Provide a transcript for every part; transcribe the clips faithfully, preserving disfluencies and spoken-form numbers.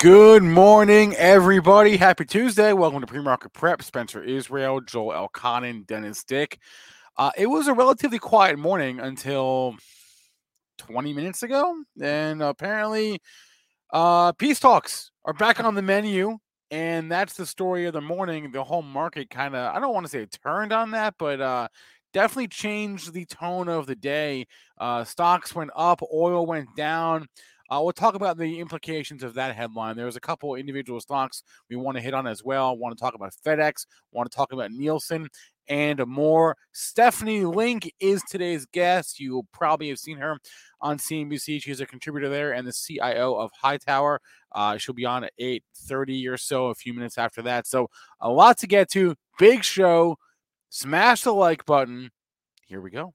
Good morning, everybody. Happy Tuesday. Welcome to Pre-Market Prep. Spencer Israel, Joel Elconin, Dennis Dick. Uh, it was a relatively quiet morning until twenty minutes ago. And apparently, uh, peace talks are back on the menu. And that's the story of the morning. The whole market kind of, I don't want to say turned on that, but uh, definitely changed the tone of the day. Uh, stocks went up, oil went down. Uh, we'll talk about the implications of that headline. There was a couple individual stocks we want to hit on as well. Want to talk about FedEx, want to talk about Nielsen, and more. Stephanie Link is today's guest. You probably have seen her on C N B C. She's a contributor there and the C I O of Hightower. Uh, she'll be on at eight thirty or so, a few minutes after that. So a lot to get to. Big show. Smash the like button. Here we go.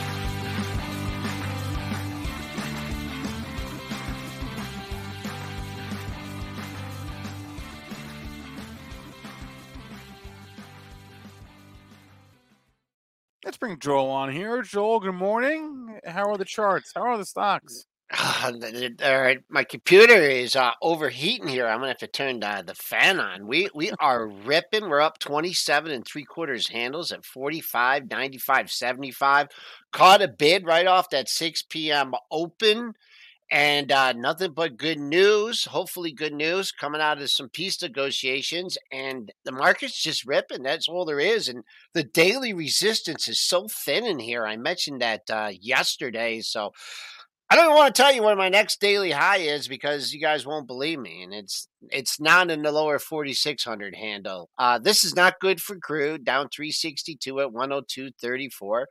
Let's bring Joel on here. Joel, good morning. How are the charts? How are the stocks? Uh, all right, my computer is uh, overheating here. I'm gonna have to turn uh, the fan on. We we are ripping. We're up twenty-seven and three quarters handles at forty-five, ninety-five, seventy-five. Caught a bid right off that six p.m. open, and uh, nothing but good news. Hopefully, good news coming out of some peace negotiations, and the market's just ripping. That's all there is, and the daily resistance is so thin in here. I mentioned that uh, yesterday, so. I don't even want to tell you what my next daily high is because you guys won't believe me. And it's it's not in the lower forty-six hundred handle. Uh, this is not good for crude, down three sixty-two at one oh two thirty-four.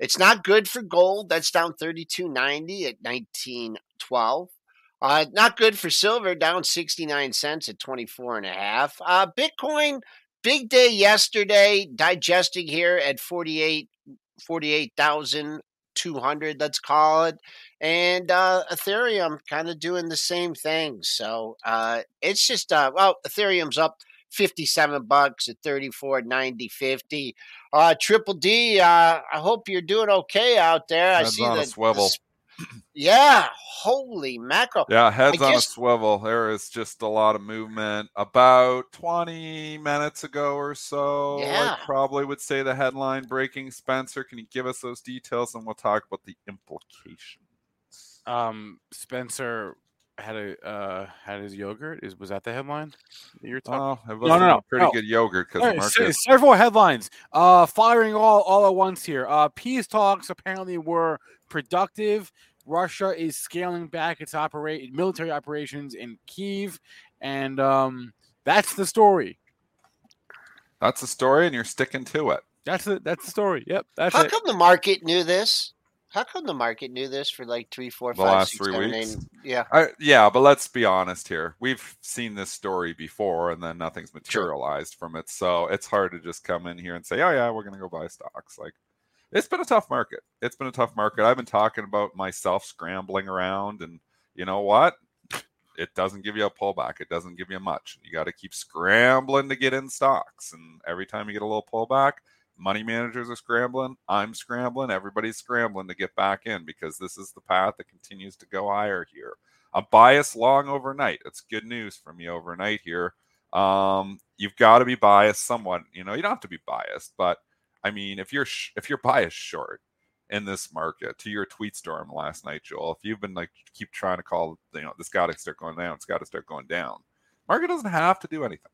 It's not good for gold. That's down thirty-two ninety at nineteen twelve. Uh, not good for silver, down sixty-nine cents at twenty-four and a half. Uh, Bitcoin, big day yesterday, digesting here at forty-eight, forty-eight thousand. two hundred, let's call it, and uh, Ethereum kind of doing the same thing. So uh, it's just uh, well, Ethereum's up fifty-seven bucks at thirty-four ninety fifty. Uh, Triple D, uh, I hope you're doing okay out there. Heads I see on the, a swivel. The, yeah, holy mackerel. Yeah, heads I on guess, a swivel. There is just a lot of movement. About twenty minutes ago or so, yeah. I probably would say the headline breaking. Spencer, can you give us those details and we'll talk about the implications? Um, Spencer had a uh, had his yogurt. Is was that the headline that you're talking? Oh, it was no, no, no, pretty no. good yogurt because right, several headlines uh, firing all all at once here. Uh, peace talks apparently were productive. Russia is scaling back its operate military operations in Kyiv, and um, that's the story. That's the story, and you're sticking to it. That's it. That's the story. Yep. That's How it. come the market knew this? How come the market knew this for like three, four, the five, six, three seven, weeks. Eight? Yeah. I, yeah, but let's be honest here. We've seen this story before, and then nothing's materialized sure. from it. So it's hard to just come in here and say, "Oh yeah, we're going to go buy stocks." Like, it's been a tough market. It's been a tough market. I've been talking about myself scrambling around, and you know what? It doesn't give you a pullback. It doesn't give you much. You got to keep scrambling to get in stocks, and every time you get a little pullback, money managers are scrambling. I'm scrambling. Everybody's scrambling to get back in because this is the path that continues to go higher here. I'm biased long overnight. It's good news for me overnight here. Um, you've got to be biased somewhat. You know, you don't have to be biased, but I mean, if you're sh- if you're biased short in this market, to your tweet storm last night, Joel, if you've been like keep trying to call, you know, this got to start going down. It's got to start going down. Market doesn't have to do anything.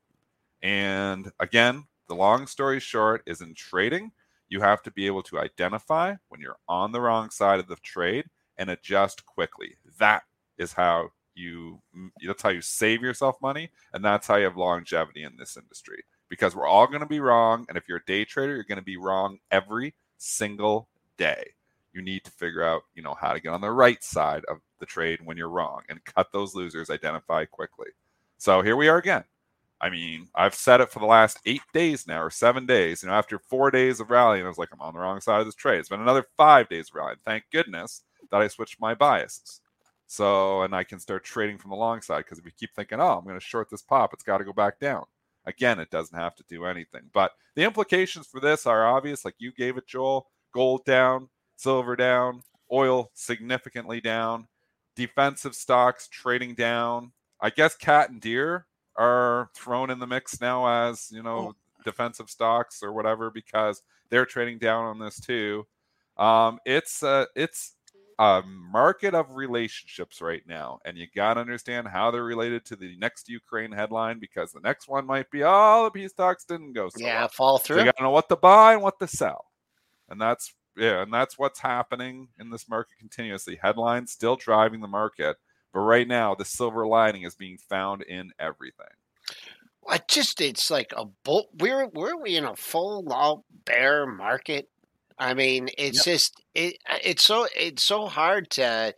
And again, the long story short is in trading, you have to be able to identify when you're on the wrong side of the trade and adjust quickly. That is how you, that's how you save yourself money. And that's how you have longevity in this industry, because we're all going to be wrong. And if you're a day trader, you're going to be wrong every single day. You need to figure out, you know, how to get on the right side of the trade when you're wrong and cut those losers, identify quickly. So here we are again. I mean, I've said it for the last eight days now, or seven days. You know, after four days of rallying, I was like, I'm on the wrong side of this trade. It's been another five days of rallying. Thank goodness that I switched my biases. So, and I can start trading from the long side, because if you keep thinking, oh, I'm going to short this pop, it's got to go back down. Again, it doesn't have to do anything. But the implications for this are obvious. Like you gave it, Joel, gold down, silver down, oil significantly down, defensive stocks trading down. I guess Cat and Deer are thrown in the mix now as, you know, oh. defensive stocks or whatever, because they're trading down on this too. Um, it's a, it's a market of relationships right now. And you got to understand how they're related to the next Ukraine headline, because the next one might be, oh, the peace talks didn't go so Yeah, well. fall through. So you got to know what to buy and what to sell. And that's, yeah, and that's what's happening in this market continuously. Headlines still driving the market. But right now, the silver lining is being found in everything. I just, it's like a bull. We're, were we in a full out bear market? I mean, it's yep. just, it, it's so, it's so hard to,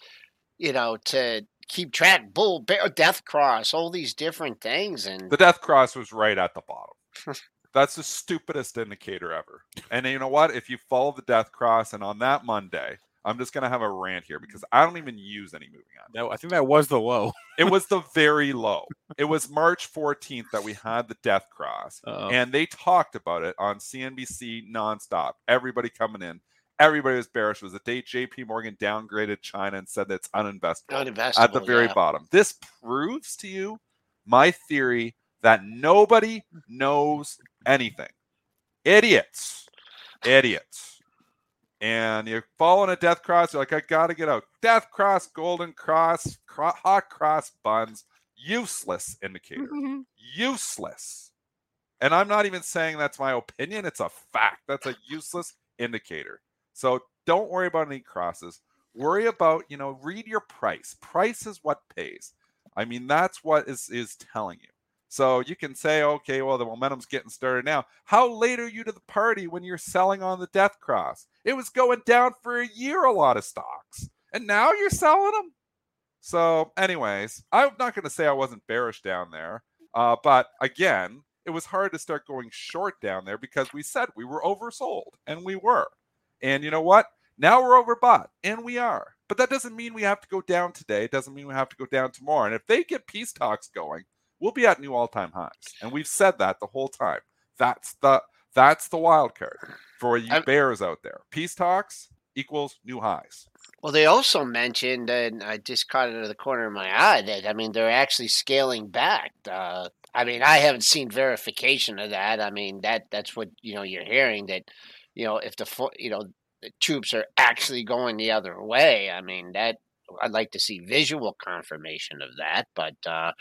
you know, to keep track. Bull, bear, death cross, all these different things. And the death cross was right at the bottom. That's the stupidest indicator ever. And you know what? If you follow the death cross, and on that Monday, I'm just going to have a rant here because I don't even use any moving on. No, I think that was the low. It was the very low. It was March fourteenth that we had the death cross. Uh-oh. And they talked about it on C N B C nonstop. Everybody coming in. Everybody was bearish. It was the day J P Morgan downgraded China and said that it's uninvestable. Uninvestable at the very yeah. bottom. This proves to you my theory that nobody knows anything. Idiots. Idiots. And you're following a death cross. You're like, I got to get out. Death cross, golden cross, cro- hot cross buns. Useless indicator. Mm-hmm. Useless. And I'm not even saying that's my opinion. It's a fact. That's a useless indicator. So don't worry about any crosses. Worry about, you know, read your price. Price is what pays. I mean, that's what is, is telling you. So you can say, okay, well, the momentum's getting started now. How late are you to the party when you're selling on the death cross? It was going down for a year, a lot of stocks. And now you're selling them? So anyways, I'm not going to say I wasn't bearish down there. Uh, but again, it was hard to start going short down there because we said we were oversold. And we were. And you know what? Now we're overbought. And we are. But that doesn't mean we have to go down today. It doesn't mean we have to go down tomorrow. And if they get peace talks going, we'll be at new all-time highs. And we've said that the whole time. That's the that's the wild card for you I, bears out there. Peace talks equals new highs. Well, they also mentioned, and I just caught it out of the corner of my eye, that, I mean, they're actually scaling back. Uh, I mean, I haven't seen verification of that. I mean, that that's what, you know, you're hearing, that, you know, if the, you know, the troops are actually going the other way. I mean, that I'd like to see visual confirmation of that. But, uh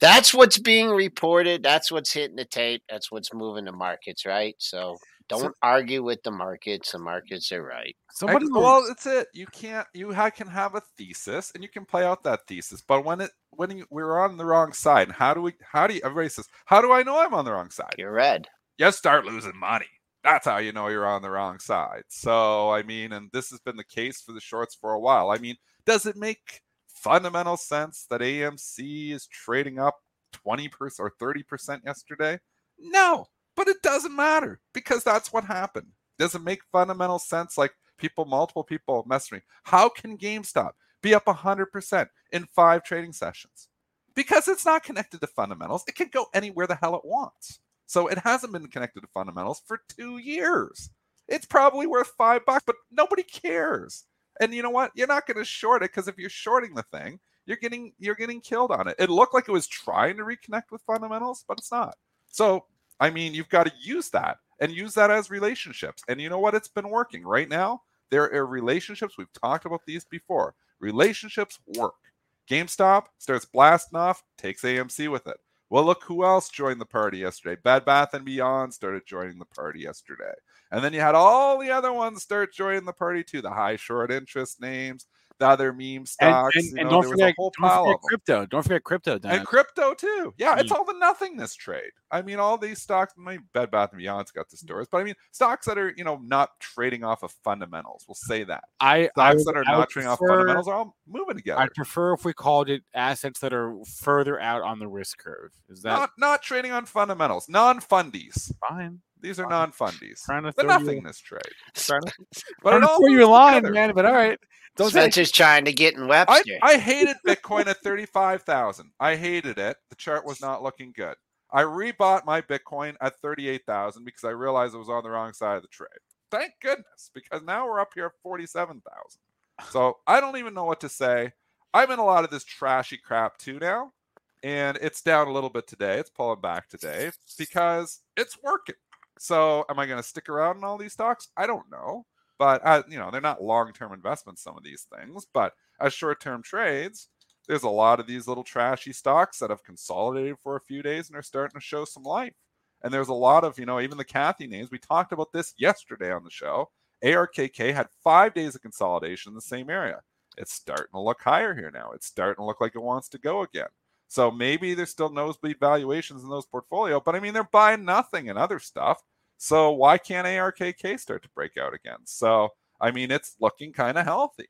that's what's being reported. That's what's hitting the tape. That's what's moving the markets, right? So don't so, argue with the markets. The markets are right. Somebody, well, that's it. You can't. You can have a thesis, and you can play out that thesis. But when it when you, we're on the wrong side, how do we? How do you? Everybody says, "How do I know I'm on the wrong side?" You're red. You start losing money. that's how you know you're on the wrong side. So, I mean, and this has been the case for the shorts for a while. I mean, does it make fundamental sense that A M C is trading up twenty percent or thirty percent yesterday? No, but it doesn't matter because that's what happened. Does it make fundamental sense? Like people, multiple people messaging, how can GameStop be up one hundred percent in five trading sessions? Because it's not connected to fundamentals. It can go anywhere the hell it wants. So it hasn't been connected to fundamentals for two years. It's probably worth five bucks, but nobody cares. And you know what? You're not going to short it because if you're shorting the thing, you're getting you're getting killed on it. It looked like it was trying to reconnect with fundamentals, but it's not. So, I mean, you've got to use that and use that as relationships. And you know what? It's been working. Right now, there are relationships. We've talked about these before. Relationships work. GameStop starts blasting off, takes A M C with it. Well, look who else joined the party yesterday. Bed Bath and Beyond started joining the party yesterday. And then you had all the other ones start joining the party too. The high short interest names, the other meme stocks. And, and, and know, don't, forget, don't, forget crypto. don't forget crypto. Don't forget crypto. And crypto too. Yeah, it's all the nothingness trade. I mean, all these stocks, my Bed Bath and Beyond's got the stores, but I mean, stocks that are, you know, not trading off of fundamentals. We'll say that. I, stocks I would, that are not trading prefer, off fundamentals are all moving together. I prefer if we called it assets that are further out on the risk curve. Is that not, not trading on fundamentals? Non-fundies. Fine. These are non-fundies. The nothingness you... trade. But I'm sure you're lying, man. But all right. Those Spencer's take... trying to get in Webster. I, I hated Bitcoin at thirty-five thousand. I hated it. The chart was not looking good. I rebought my Bitcoin at thirty-eight thousand because I realized it was on the wrong side of the trade. Thank goodness, because now we're up here at forty-seven thousand. So I don't even know what to say. I'm in a lot of this trashy crap too now. And it's down a little bit today. It's pulling back today because it's working. So am I going to stick around in all these stocks? I don't know. But, uh, you know, they're not long-term investments, some of these things. But as short-term trades, there's a lot of these little trashy stocks that have consolidated for a few days and are starting to show some life. And there's a lot of, you know, even the Cathie names. We talked about this yesterday on the show. A R K K had five days of consolidation in the same area. It's starting to look higher here now. It's starting to look like it wants to go again. So maybe there's still nosebleed valuations in those portfolio, but I mean, they're buying nothing and other stuff. So why can't A R K K start to break out again? So, I mean, it's looking kind of healthy.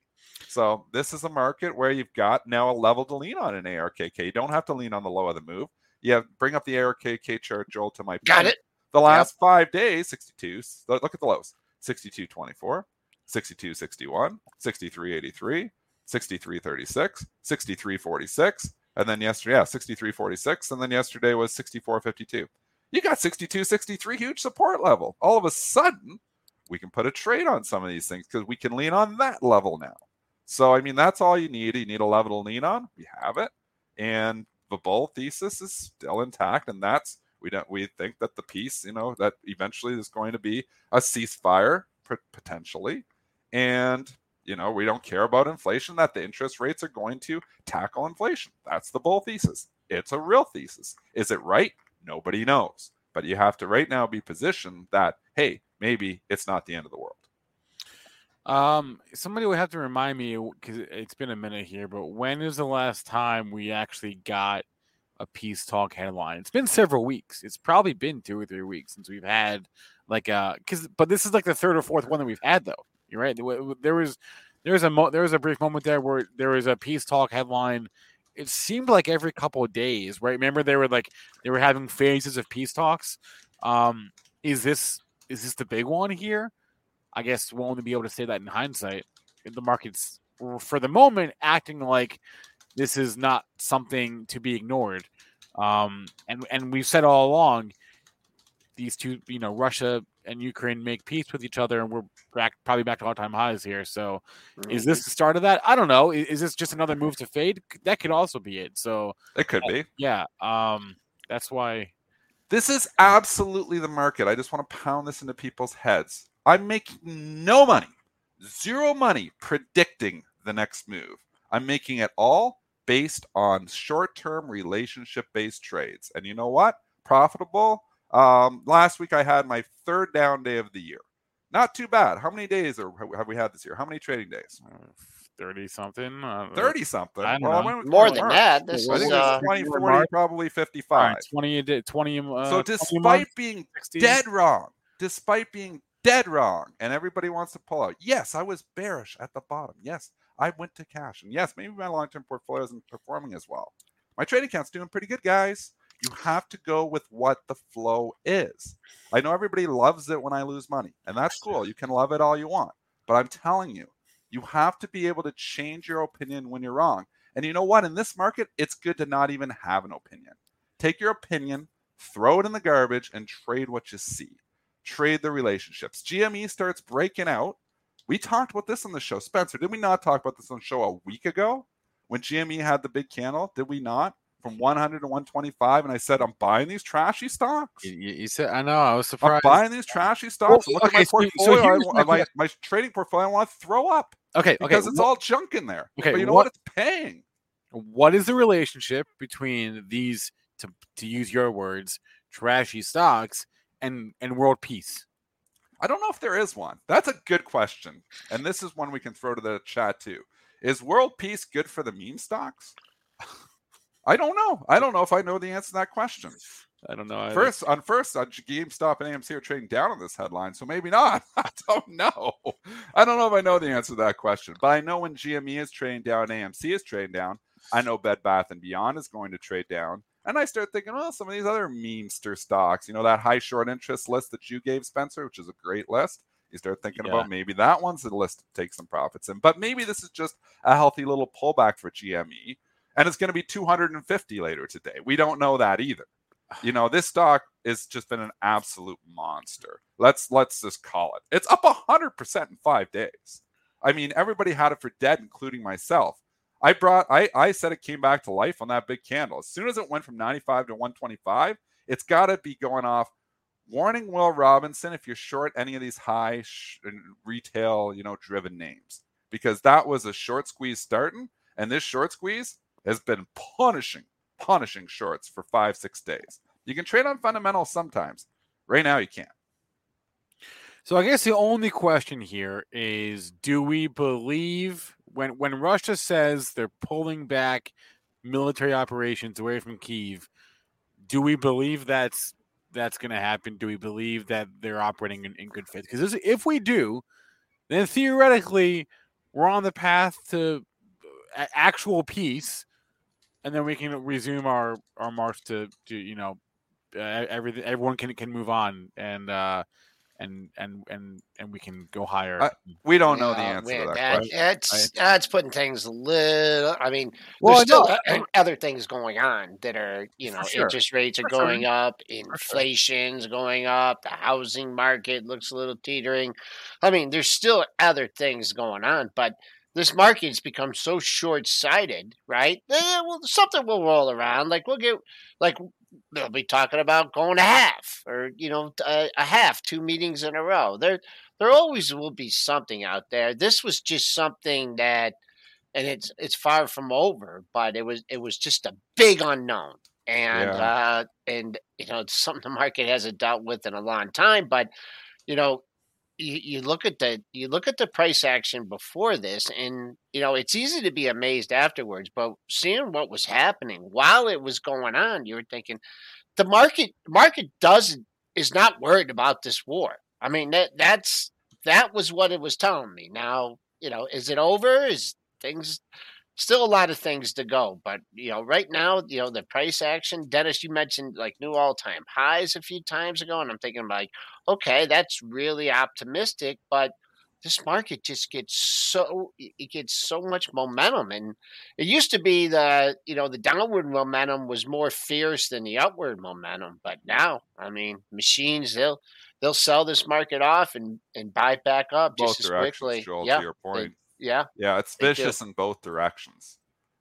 So this is a market where you've got now a level to lean on in A R K K. You don't have to lean on the low of the move. Yeah, bring up the A R K K chart, Joel, to my point. Got it. The last yep. five days, sixty-two. Look at the lows. sixty-two twenty-four, sixty-two sixty-one, sixty-three eighty-three, sixty-three thirty-six, sixty-three forty-six. And then yesterday, yeah, sixty-three forty-six. And then yesterday was sixty-four fifty-two. You got sixty-two sixty-three, huge support level. All of a sudden, we can put a trade on some of these things because we can lean on that level now. So, I mean, that's all you need. You need a level to lean on. We have it. And the bull thesis is still intact. And that's, we don't, we think that the piece, you know, that eventually there's going to be a ceasefire potentially. And, you know, we don't care about inflation, that the interest rates are going to tackle inflation. That's the bull thesis. It's a real thesis. Is it right? Nobody knows. But you have to right now be positioned that, hey, maybe it's not the end of the world. Um, somebody would have to remind me, because it's been a minute here, but when is the last time we actually got a Peace Talk headline? It's been several weeks. It's probably been two or three weeks since we've had like a – because but this is like the third or fourth one that we've had, though. You're right. There was, there was a mo- there was a brief moment there where there was a Peace Talk headline. It seemed like every couple of days, right? Remember, they were like they were having phases of peace talks. Um, is this is this the big one here? I guess we'll only be able to say that in hindsight. The market's for the moment acting like this is not something to be ignored. Um, and and we've said all along, these two, you know, Russia and Ukraine make peace with each other, and we're back, probably back to all-time highs here. So is this the start of that? I don't know. Is, is this just another move to fade? That could also be it. So it could uh, be. Yeah. Um, that's why. This is absolutely the market. I just want to pound this into people's heads. I'm making no money, zero money predicting the next move. I'm making it all based on short-term relationship-based trades. And you know what? Profitable. Um, last week I had my third down day of the year. Not too bad. How many days are, have we had this year? How many trading days? thirty something. thirty something. I don't well, know. I went More than March. That. This I was, think it was uh, twenty, forty, probably fifty-five. Right, twenty, twenty. Uh, so despite twenty-one, being sixty. Dead wrong, despite being dead wrong, and everybody wants to pull out. Yes, I was bearish at the bottom. Yes, I went to cash. And yes, maybe my long-term portfolio isn't performing as well. My trading account's doing pretty good, guys. You have to go with what the flow is. I know everybody loves it when I lose money, and that's cool. You can love it all you want. But I'm telling you, you have to be able to change your opinion when you're wrong. And you know what? In this market, it's good to not even have an opinion. Take your opinion, throw it in the garbage, and trade what you see. Trade the relationships. G M E starts breaking out. We talked about this on the show. Spencer, did we not talk about this on the show a week ago when G M E had the big candle? Did we not? From one hundred to one twenty-five, and I said, I'm buying these trashy stocks. You, you said, I know, I was surprised. I'm buying these trashy stocks. Well, look okay, at my portfolio. So, so I, my, my, my trading portfolio, I want to throw up. Okay, because okay. it's all junk in there. Okay, but you know what? what? It's paying. What is the relationship between these, to to use your words, trashy stocks and, and world peace? I don't know if there is one. That's a good question. And this is one we can throw to the chat too. Is world peace good for the meme stocks? I don't know. I don't know if I know the answer to that question. I don't know. Either. First, on first, on GameStop and A M C are trading down on this headline, so maybe not. I don't know. I don't know if I know the answer to that question. But I know when G M E is trading down, A M C is trading down. I know Bed Bath and Beyond is going to trade down. And I start thinking, well, some of these other memester stocks, you know, that high short interest list that you gave, Spencer, which is a great list. You start thinking yeah. about maybe that one's the list to take some profits in. But maybe this is just a healthy little pullback for G M E. And it's going to be two hundred fifty later today. We don't know that either. You know, this stock has just been an absolute monster. Let's let's just call it. It's up one hundred percent in five days. I mean, everybody had it for dead, including myself. I brought. I, I said it came back to life on that big candle. As soon as it went from ninety-five to one twenty-five, it's got to be going off. Warning, Will Robinson, if you're short any of these high sh- retail, you know, driven names, because that was a short squeeze starting, and this short squeeze has been punishing, punishing shorts for five, six days. You can trade on fundamentals sometimes. Right now, you can't. So I guess the only question here is, do we believe when, when Russia says they're pulling back military operations away from Kyiv, do we believe that's that's going to happen? Do we believe that they're operating in, in good faith? Because if we do, then theoretically, we're on the path to actual peace. And then we can resume our, our march to, to you know, uh, everything. Everyone can can move on, and uh, and and and and we can go higher. I, we don't know uh, the answer man, to that, that question. That's that's putting things a little. I mean, well, there's no, still other things going on that are, you know, sure. interest rates are for going sure. up, inflation's sure. going up, the housing market looks a little teetering. I mean, there's still other things going on, but this market's become so short-sighted, right? Eh, well, something will roll around. Like we'll get, like they'll be talking about going a half, or you know, a, a half, two meetings in a row. There, there always will be something out there. This was just something that, and it's it's far from over, but it was it was just a big unknown, and yeah. uh, and you know, it's something the market hasn't dealt with in a long time. But you know. You, you look at the you look at the price action before this, and you know it's easy to be amazed afterwards. But seeing what was happening while it was going on, you were thinking the market market doesn't is not worried about this war. I mean that that's that was what it was telling me. Now you know is it over? Is things still a lot of things to go? But you know right now you know the price action. Dennis, you mentioned like new all time highs a few times ago, and I'm thinking like. Okay, that's really optimistic, but this market just gets so it gets so much momentum, and it used to be the you know the downward momentum was more fierce than the upward momentum, but now I mean machines they'll they'll sell this market off and, and buy back up just both as quickly. Joel, yeah, to your point. They, yeah, yeah, it's vicious in both directions.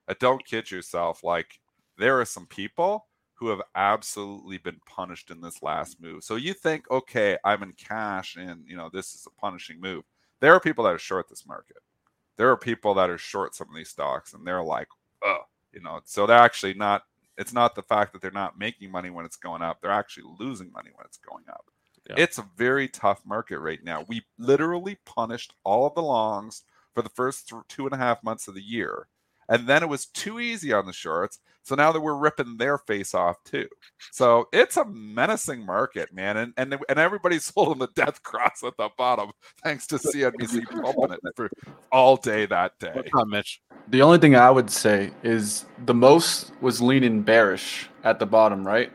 I don't kid yourself. Like there are some people who have absolutely been punished in this last move. So you think, okay, I'm in cash and, you know, this is a punishing move. There are people that are short this market. There are people that are short some of these stocks and they're like, oh, you know, so they're actually not, it's not the fact that they're not making money when it's going up. They're actually losing money when it's going up. Yeah. It's a very tough market right now. We literally punished all of the longs for the first th- two and a half months of the year. And then it was too easy on the shorts. So now that we're ripping their face off too. So it's a menacing market, man. And and, and everybody's holding the death cross at the bottom, thanks to C N B C pumping it for all day that day. What's up, Mitch? The only thing I would say is the most was leaning bearish at the bottom, right?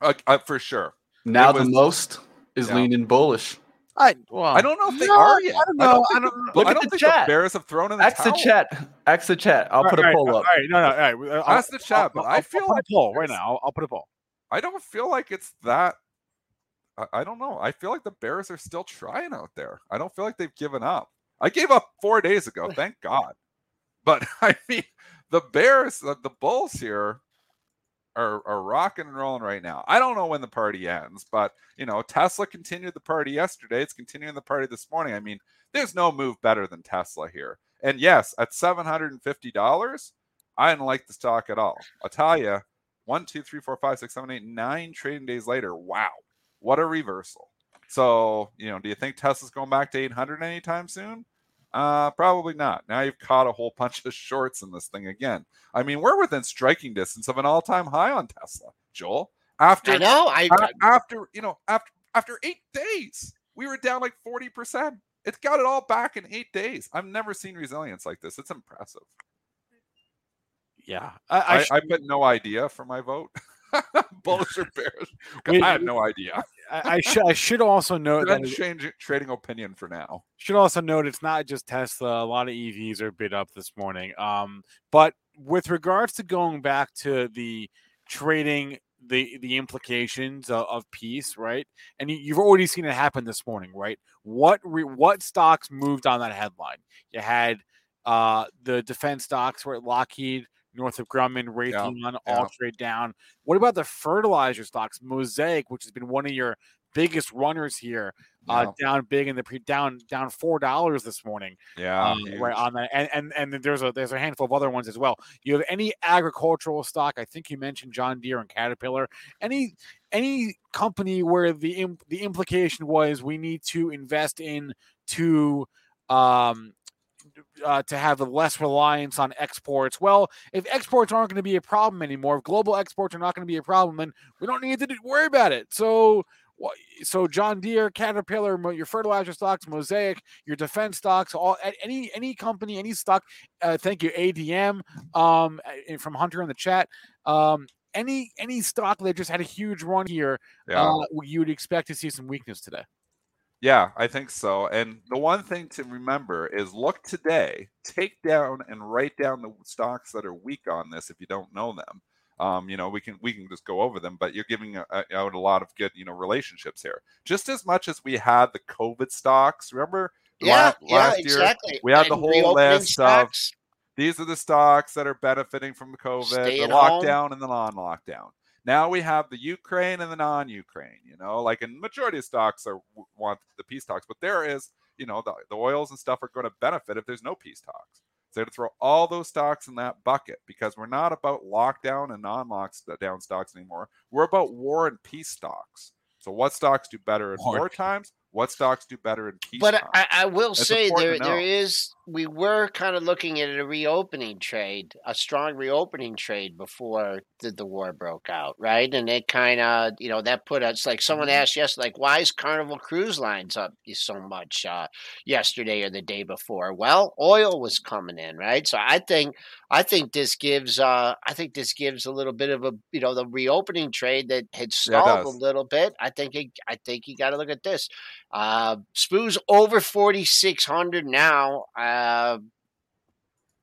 Uh, uh, for sure. Now was, the most is yeah. leaning bullish. I well, I don't know if they no, are yet. I don't know. I don't, think, I don't, the, look I don't the think chat. the Bears have thrown in the Ask towel. Ask the chat. Ask the chat. I'll all put right, a poll right, up. All right, no, no, all right. I'll, Ask the chat, I'll, but I'll, I feel I'll like a poll right now. I'll, I'll put a poll. I don't feel like it's that. I, I don't know. I feel like the Bears are still trying out there. I don't feel like they've given up. I gave up four days ago, thank God. But I mean, the Bears, the, the Bulls here. Are, are rocking and rolling right now. I don't know when the party ends, but you know, Tesla continued the party yesterday. It's continuing the party this morning. I mean, there's no move better than Tesla here. And yes, at seven hundred fifty dollars, I didn't like the stock at all. I'll tell you, one, two, three, four, five, six, seven, eight, nine trading days later. Wow, what a reversal! So, you know, do you think Tesla's going back to eight hundred anytime soon? Uh, probably not. Now you've caught a whole bunch of shorts in this thing again. I mean, we're within striking distance of an all-time high on Tesla, Joel. After I know, I after you know after after eight days, we were down like forty percent. It's got it all back in eight days. I've never seen resilience like this. It's impressive. Yeah, I I, I, should... I put no idea for my vote. Bullish or bearish? Wait, I have no idea. I, I should I should also note that changing trading opinion for now. Should also note it's not just Tesla. A lot of E Vs are bid up this morning. Um, but with regards to going back to the trading, the the implications of, of peace, right? And you, you've already seen it happen this morning, right? What re, what stocks moved on that headline? You had uh, the defense stocks were at Lockheed. Northrop Grumman, Raytheon, yeah, all yeah. trade down. What about the fertilizer stocks? Mosaic, which has been one of your biggest runners here, yeah. uh, down big in the pre down down four dollars this morning. Yeah, um, right on that. And and and there's a there's a handful of other ones as well. You have any agricultural stock? I think you mentioned John Deere and Caterpillar. Any any company where the imp, the implication was we need to invest in to. Um, Uh, to have a less reliance on exports. Well, if exports aren't going to be a problem anymore, if global exports are not going to be a problem, then we don't need to do, worry about it. So, so John Deere, Caterpillar, your fertilizer stocks, Mosaic, your defense stocks, all any any company, any stock. Uh, thank you, A D M um, from Hunter in the chat. Um, any any stock that just had a huge run here, yeah. uh, you would expect to see some weakness today. Yeah, I think so. And the one thing to remember is look today, take down and write down the stocks that are weak on this if you don't know them. Um, you know, we can we can just go over them, but you're giving a, a, out a lot of good, you know, relationships here. Just as much as we had the COVID stocks, remember? Yeah, last, yeah, last exactly. year, we had and the whole list stocks. Of these are the stocks that are benefiting from the COVID, Stay the lockdown home. and the non-lockdown. Now we have the Ukraine and the non-Ukraine, you know, like in majority of stocks are want the peace talks, but there is, you know, the, the oils and stuff are going to benefit if there's no peace talks. So to throw all those stocks in that bucket because we're not about lockdown and non-lockdown stocks anymore. We're about war and peace stocks. So what stocks do better in war times? What stocks do better in peace? But times? I, I will it's say there there is we were kind of looking at a reopening trade, a strong reopening trade before the, the war broke out, right? And it kind of you know that put us like someone asked yesterday, like why is Carnival Cruise Lines up so much uh, yesterday or the day before? Well, oil was coming in, right? So I think I think this gives uh, I think this gives a little bit of a you know the reopening trade that had stalled yeah, a little bit. I think it, I think you got to look at this. Uh, S P U's over forty-six hundred now. Uh,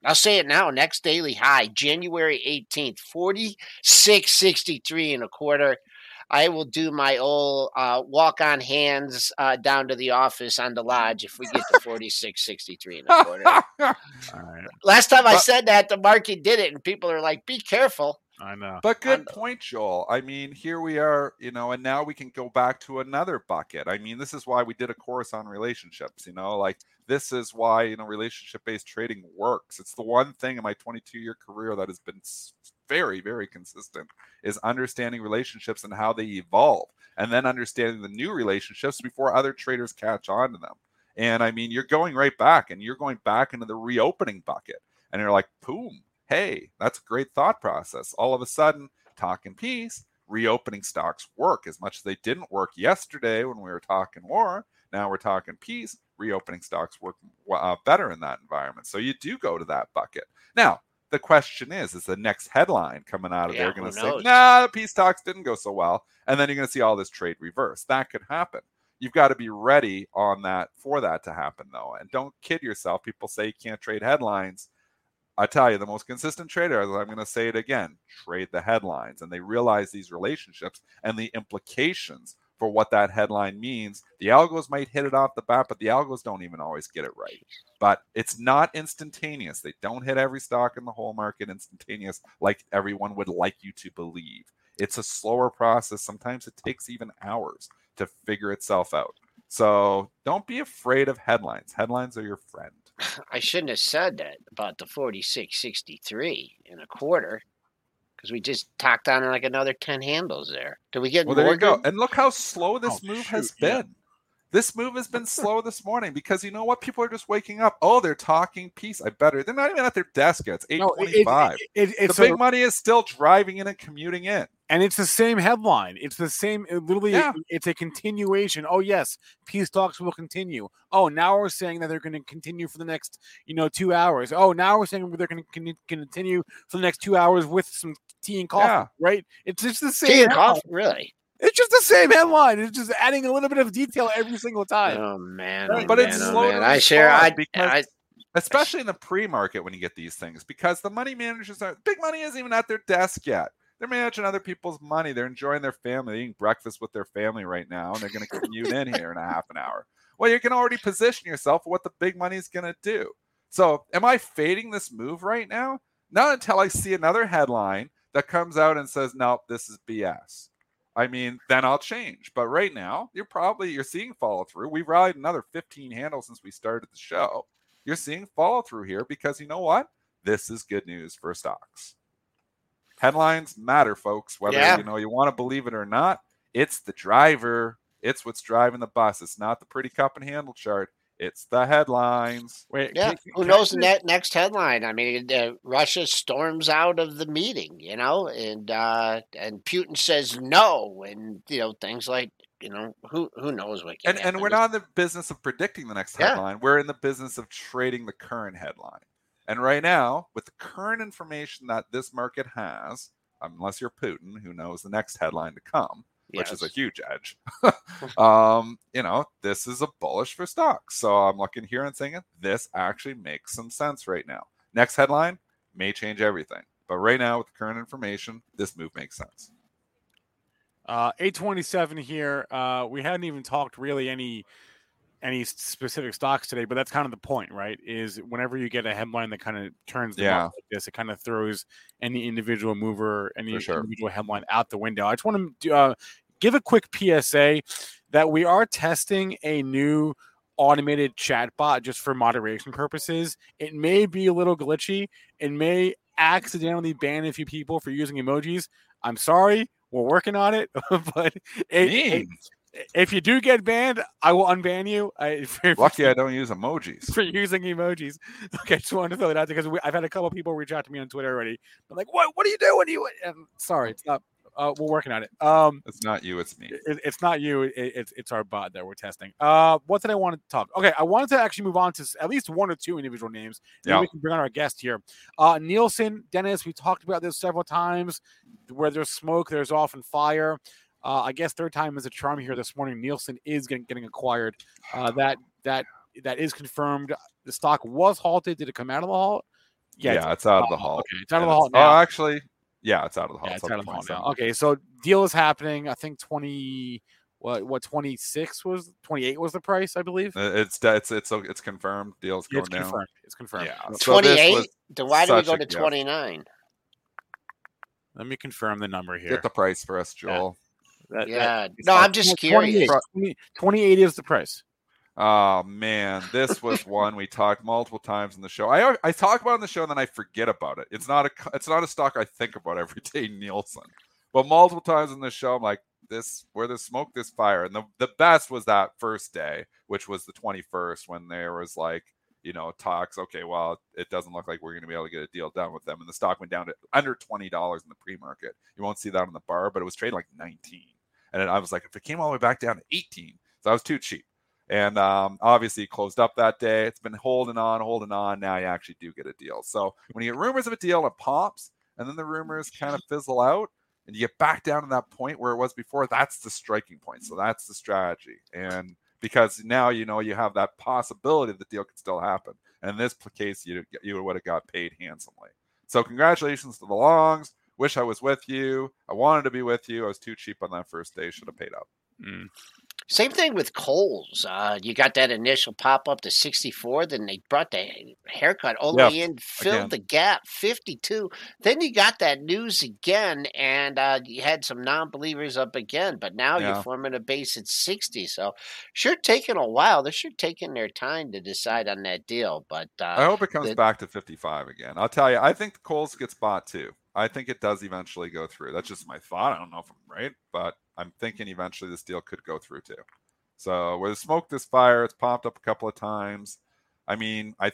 I'll say it now. Next daily high, January eighteenth, forty-six sixty-three and a quarter. I will do my old uh, walk on hands uh, down to the office on the lodge if we get to forty-six sixty-three and a quarter. All right. Last time I said that, the market did it, and people are like, be careful. I know. But good point, Joel. I mean, here we are, you know, and now we can go back to another bucket. I mean, this is why we did a course on relationships, you know, like this is why, you know, relationship-based trading works. It's the one thing in my twenty-two-year career that has been very, very consistent is understanding relationships and how they evolve and then understanding the new relationships before other traders catch on to them. And I mean, you're going right back and you're going back into the reopening bucket and you're like, boom. hey, that's a great thought process. All of a sudden, talk in peace, reopening stocks work as much as they didn't work yesterday when we were talking war. Now we're talking peace, reopening stocks work uh, better in that environment. So you do go to that bucket. Now, the question is, is the next headline coming out of yeah, there going to say, nah, the peace talks didn't go so well. And then you're going to see all this trade reverse. That could happen. You've got to be ready on that for that to happen, though. And don't kid yourself. People say you can't trade headlines. I tell you, the most consistent trader, I'm going to say it again, trade the headlines. And they realize these relationships and the implications for what that headline means. The algos might hit it off the bat, but the algos don't even always get it right. But it's not instantaneous. They don't hit every stock in the whole market instantaneous like everyone would like you to believe. It's a slower process. Sometimes it takes even hours to figure itself out. So don't be afraid of headlines. Headlines are your friend. I shouldn't have said that about the forty-six sixty-three and a quarter, because we just tacked on like another ten handles there. Did we get well, more? Well, there you go. And look how slow this oh, move shoot, has been. Yeah. This move has been slow this morning because you know what? People are just waking up. Oh, they're talking peace. I better. They're not even at their desk yet. It's eight twenty-five. No, it, it, it, it's the big a, money is still driving in and commuting in. And it's the same headline. It's the same. It literally, yeah. It's a continuation. Oh, yes. Peace talks will continue. Oh, now we're saying that they're going to continue for the next, you know, two hours. Oh, now we're saying they're going to continue for the next two hours with some tea and coffee, yeah. right? It's just the same. Tea and coffee, really. It's just the same headline. It's just adding a little bit of detail every single time. Oh man! Right? Oh, but man, it's slow. Oh, man. I share. I, because, I especially I, in the pre-market when you get these things, because the money managers aren't big money isn't even at their desk yet. They're managing other people's money. They're enjoying their family, they're eating breakfast with their family right now, and they're going to commute in here in a half an hour. Well, you can already position yourself for what the big money is going to do. So, am I fading this move right now? Not until I see another headline that comes out and says, "Nope, this is B S." I mean, then I'll change. But right now, you're probably you're seeing follow through. We've rallied another fifteen handles since we started the show. You're seeing follow through here because you know what? This is good news for stocks. Headlines matter, folks. Whether yeah. you know you want to believe it or not, it's the driver. It's what's driving the bus. It's not the pretty cup and handle chart. It's the headlines. Wait, yeah. Can, who can knows the net, next headline? I mean, uh, Russia storms out of the meeting, you know, and uh, and Putin says no, and you know things like you know who who knows what. Can and happen. And we're not in the business of predicting the next yeah. headline. We're in the business of trading the current headline. And right now, with the current information that this market has, unless you're Putin, who knows the next headline to come. Which yes. is a huge edge. um, you know, this is a bullish for stocks. So I'm looking here and saying this actually makes some sense right now. Next headline may change everything. But right now, with the current information, this move makes sense. Uh, eight twenty-seven here. Uh, we hadn't even talked really any any specific stocks today, but that's kind of the point, right? Is whenever you get a headline that kind of turns them yeah. up like this, it kind of throws any individual mover, any sure. individual headline out the window. I just want to uh, give a quick P S A that we are testing a new automated chatbot just for moderation purposes. It may be a little glitchy. It may accidentally ban a few people for using emojis. I'm sorry. We're working on it, but it if you do get banned, I will unban you. I, for, Lucky for, I don't use emojis. For using emojis. Okay, just wanted to throw it out there because we, I've had a couple of people reach out to me on Twitter already. I'm like, what What are you doing? You, I'm sorry, it's not. Uh, we're working on it. Um, it's not you, it's me. It, it's not you. It, it's it's our bot that we're testing. Uh, what did I want to talk? Okay, I wanted to actually move on to at least one or two individual names. Yeah. We can bring on our guest here. Uh, Nielsen, Dennis, we talked about this several times. Where there's smoke, there's often fire. Uh, I guess third time is a charm here this morning. Nielsen is getting, getting acquired. Uh, that that that is confirmed. The stock was halted. Did it come out of the halt? Yeah, yeah it's, it's out of the halt. Okay, it's out and of the halt now. Oh, actually, yeah, it's out of the halt. Yeah, it's, it's out of the halt now. Okay, so deal is happening. I think twenty. What what twenty six was twenty eight was the price, I believe. Uh, it's it's it's it's confirmed. Deal's going it's down. Confirmed. It's confirmed. Yeah. Twenty eight. So why did we go to twenty nine? Let me confirm the number here. Get the price for us, Joel. Yeah. That, yeah, that, no, I'm just curious. twenty-eight is the price. Oh man, this was one we talked multiple times in the show. I I talk about it on the show and then I forget about it. It's not a it's not a stock I think about every day, Nielsen. But multiple times in the show, I'm like, this where there's smoke, there's fire. And the, the best was that first day, which was the twenty-first, when there was like, you know, talks, okay, well, it doesn't look like we're going to be able to get a deal done with them. And the stock went down to under twenty dollars in the pre-market. You won't see that on the bar, but it was trading like nineteen. And I was like, if it came all the way back down to eighteen, so I was too cheap. And um, obviously it closed up that day. It's been holding on, holding on. Now you actually do get a deal. So when you get rumors of a deal, it pops, and then the rumors kind of fizzle out, and you get back down to that point where it was before. That's the striking point. So that's the strategy. And because now, you know, you have that possibility that the deal could still happen. And in this case, you, you would have got paid handsomely. So congratulations to the longs. Wish I was with you. I wanted to be with you. I was too cheap on that first day. Should have paid up. Mm. Same thing with Kohl's. Uh, you got that initial pop up to sixty-four, then they brought the haircut all the yep. way in, filled again. the gap, fifty-two. Then you got that news again, and uh, you had some non-believers up again, but now yeah. you're forming a base at sixty. So sure taking a while. They're sure taking their time to decide on that deal. But uh, I hope it comes the- back to fifty-five again. I'll tell you, I think Kohl's gets bought too. I think it does eventually go through. That's just my thought. I don't know if I'm right, but I'm thinking eventually this deal could go through too. So where there's smoke, there's fire. It's popped up a couple of times. I mean, I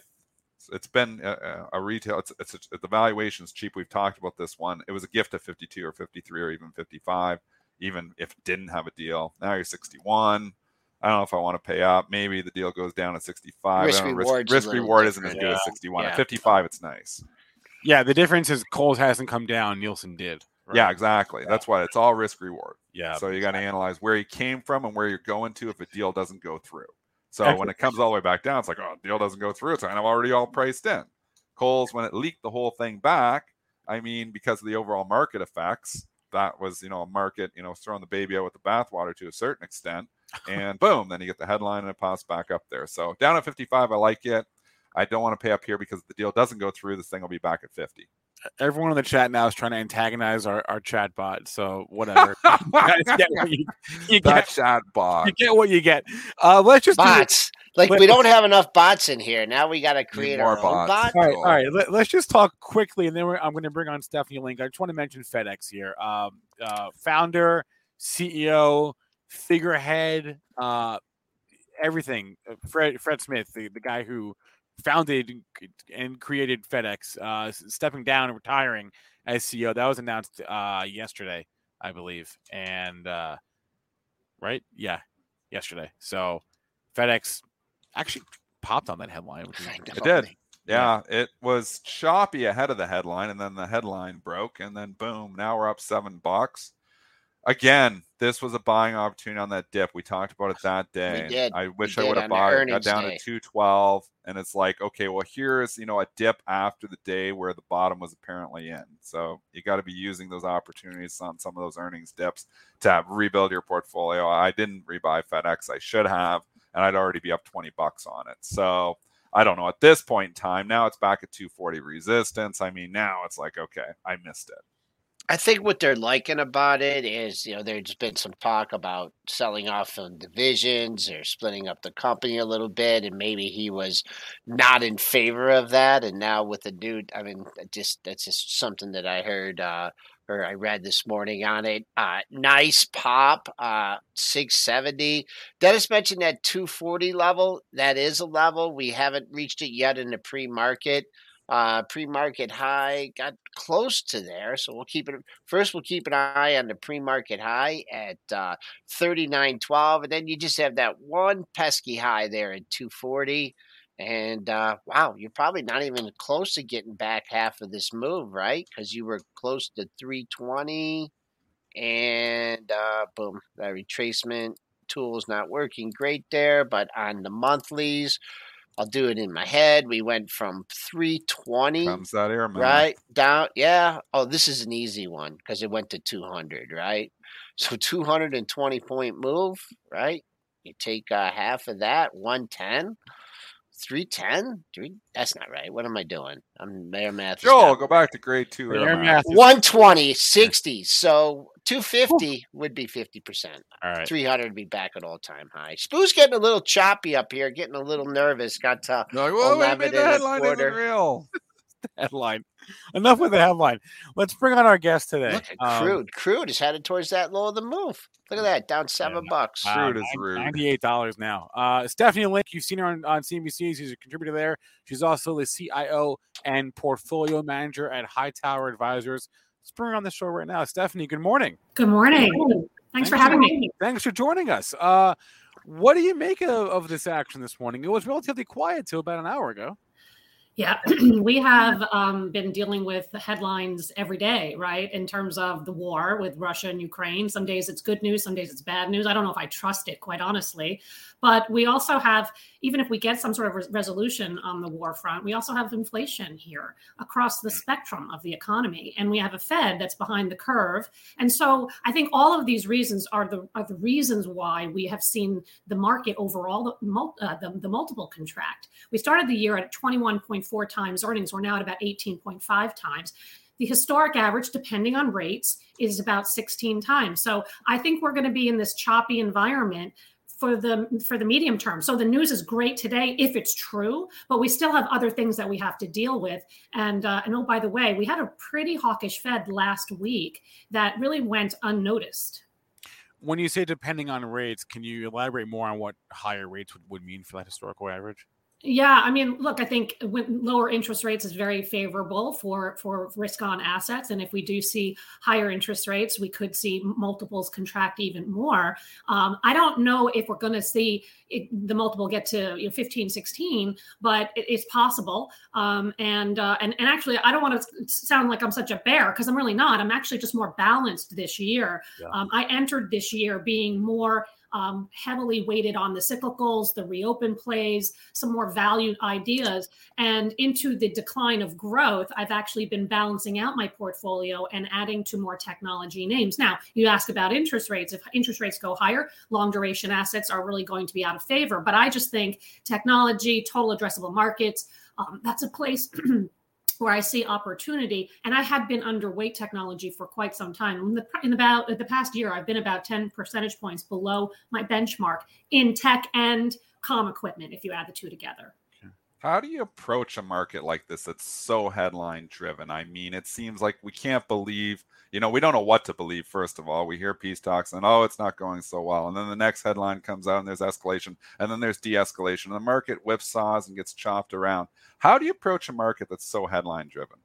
it's been a, a retail. It's, it's a, the valuation's cheap. We've talked about this one. It was a gift of fifty-two or fifty-three or even fifty-five, even if it didn't have a deal. Now you're sixty-one. I don't know if I want to pay up. Maybe the deal goes down at sixty-five. Risk, risk, risk reward isn't as good yeah. as sixty-one. Yeah. At fifty-five, it's nice. Yeah, the difference is Kohl's hasn't come down. Nielsen did. Right? Yeah, exactly. That's why it's all risk reward. Yeah. So you got to analyze where you came from and where you're going to if a deal doesn't go through. So That's when it comes all the way back down, it's like, oh, the deal doesn't go through. It's kind of already all priced in. Kohl's, when it leaked the whole thing back, I mean, because of the overall market effects, that was, you know, a market, you know, throwing the baby out with the bathwater to a certain extent. And boom, then you get the headline and it pops back up there. So down at fifty-five, I like it. I don't want to pay up here because if the deal doesn't go through, this thing will be back at fifty. Everyone in the chat now is trying to antagonize our, our chat bot, so whatever. you get what you, you get. Chat bot. You get what you get. Uh, let's just bots. Like Let, we don't have enough bots in here. Now we got to create our bots. own bots. All right, all right. Let, let's just talk quickly, and then we're, I'm going to bring on Stephanie Link. I just want to mention FedEx here. Um, uh, founder, C E O, figurehead, uh, everything. Fred Fred Smith, the, the guy who founded and created FedEx, uh, stepping down and retiring as C E O. That was announced uh, yesterday, I believe. And, uh, right? Yeah, yesterday. So FedEx actually popped on that headline. Which it did. Yeah, yeah, it was choppy ahead of the headline, and then the headline broke, and then boom, now we're up seven bucks. Again, this was a buying opportunity on that dip. We talked about it that day. We did. I wish we did I would have bought it. Got down day. to two twelve, and it's like, okay, well, here's, you know, a dip after the day where the bottom was apparently in. So you got to be using those opportunities on some of those earnings dips to rebuild your portfolio. I didn't rebuy FedEx. I should have, and I'd already be up twenty bucks on it. So I don't know. At this point in time, now it's back at two forty resistance. I mean, now it's like, okay, I missed it. I think what they're liking about it is, you know, there's been some talk about selling off on divisions or splitting up the company a little bit, and maybe he was not in favor of that. And now with the dude, I mean, just that's just something that I heard uh, or I read this morning on it. Uh, nice pop, uh, six seventy. Dennis mentioned that two forty level. That is a level. We haven't reached it yet in the pre-market. Uh, pre-market high got close to there, so we'll keep it. First, we'll keep an eye on the pre-market high at uh, thirty-nine twelve, and then you just have that one pesky high there at two forty. And uh, wow, you're probably not even close to getting back half of this move, right? Because you were close to three twenty, and uh, boom, that retracement tool is not working great there. But on the monthlies, I'll do it in my head. We went from three twenty comes out here, man. Right down. Yeah. Oh, this is an easy one because it went to two hundred, right? So two hundred twenty point move, right? You take uh, half of that, one ten, three ten. Three, that's not right. What am I doing? I'm air math. Joel, go back to grade two. Air math. one twenty, sixty. So two fifty would be fifty percent. All right. three hundred would be back at all-time high. Spoo's getting a little choppy up here, getting a little nervous. Got to no, eleven and a quarter. Wait, the headline isn't real. the headline. Enough with the headline. Let's bring on our guest today. Look at crude. Um, crude is headed towards that low of the move. Look at that, down seven yeah, bucks. Uh, crude is rude. ninety-eight dollars now. Uh, Stephanie Link, you've seen her on, on C N B C. She's a contributor there. She's also the C I O and portfolio manager at Hightower Advisors. Let's bring her on the show right now. Stephanie, good morning. Good morning. Good morning. Thanks, Thanks for having me. Thanks for joining us. Uh, what do you make of, of this action this morning? It was relatively quiet till about an hour ago. Yeah, we have um, been dealing with the headlines every day, right, in terms of the war with Russia and Ukraine. Some days it's good news. Some days it's bad news. I don't know if I trust it, quite honestly. But we also have, even if we get some sort of re- resolution on the war front, we also have inflation here across the spectrum of the economy. And we have a Fed that's behind the curve. And so I think all of these reasons are the are the reasons why we have seen the market overall, the, uh, the, the multiple contract. We started the year at twenty-one point four times earnings. We're now at about eighteen point five times. The historic average, depending on rates, is about sixteen times. So I think we're going to be in this choppy environment for the for the medium term. So the news is great today if it's true, but we still have other things that we have to deal with. And, uh, and oh, by the way, we had a pretty hawkish Fed last week that really went unnoticed. When you say depending on rates, can you elaborate more on what higher rates would, would mean for that historical average? Yeah, I mean, look, I think when lower interest rates is very favorable for, for risk-on assets. And if we do see higher interest rates, we could see multiples contract even more. Um, I don't know if we're going to see it, the multiple get to you know, fifteen, sixteen, but it, it's possible. Um, and, uh, and and actually, I don't want to sound like I'm such a bear because I'm really not. I'm actually just more balanced this year. Yeah. Um, I entered this year being more Um, heavily weighted on the cyclicals, the reopen plays, some more valued ideas. And into the decline of growth, I've actually been balancing out my portfolio and adding to more technology names. Now, you ask about interest rates. If interest rates go higher, long duration assets are really going to be out of favor. But I just think technology, total addressable markets, um, that's a place where I see opportunity. And I had been underweight technology for quite some time. In, the, in about in the past year, I've been about ten percentage points below my benchmark in tech and comm equipment, if you add the two together. How do you approach a market like this that's so headline driven? I mean, it seems like we can't believe, you know, we don't know what to believe. First of all, we hear peace talks and, oh, it's not going so well. And then the next headline comes out and there's escalation and then there's de-escalation. And the market whipsaws and gets chopped around. How do you approach a market that's so headline driven?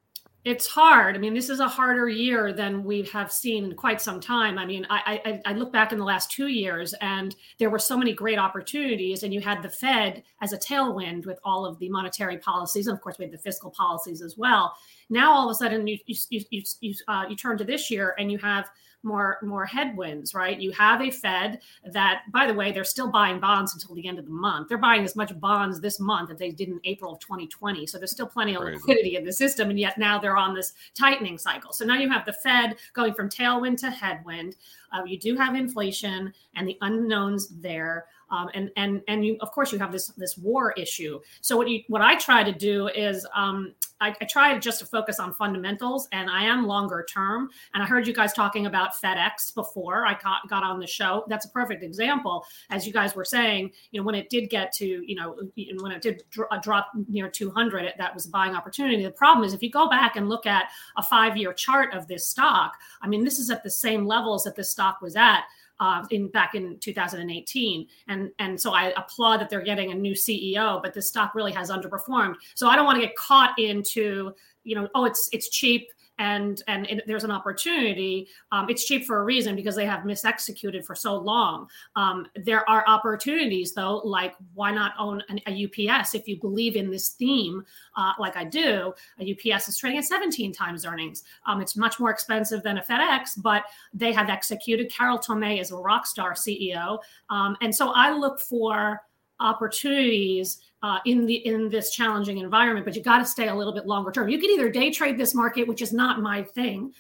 It's hard. I mean, this is a harder year than we have seen in quite some time. I mean, I, I I look back in the last two years and there were so many great opportunities, and you had the Fed as a tailwind with all of the monetary policies. And of course, we had the fiscal policies as well. Now, all of a sudden, you you you you, uh, you turn to this year and you have more more headwinds, right? You have a Fed that, by the way, they're still buying bonds until the end of the month. They're buying as much bonds this month as they did in April of twenty twenty. So there's still plenty of Crazy. liquidity in the system. And yet now they're on this tightening cycle. So now you have the Fed going from tailwind to headwind. Uh, you do have inflation and the unknowns there. Um, and and and you, of course, you have this this war issue. So what you what I try to do is um, I, I try just to focus on fundamentals, and I am longer term. And I heard you guys talking about FedEx before I got, got on the show. That's a perfect example, as you guys were saying. You know, when it did get to you know when it did dr- drop near two hundred, that was a buying opportunity. The problem is if you go back and look at a five year chart of this stock, I mean, this is at the same levels that this stock was at. Uh, in back in two thousand eighteen. And, and so I applaud that they're getting a new C E O, but this stock really has underperformed. So I don't want to get caught into, you know, oh, it's it's cheap and and it, there's an opportunity. Um, it's cheap for a reason because they have misexecuted for so long. Um, there are opportunities, though, like why not own an, a U P S if you believe in this theme uh, like I do. A U P S is trading at seventeen times earnings. Um, it's much more expensive than a FedEx, but they have executed. Carol Tomei is a rock star C E O. Um, and so I look for opportunities Uh, in the in this challenging environment, but you got to stay a little bit longer term. You can either day trade this market, which is not my thing,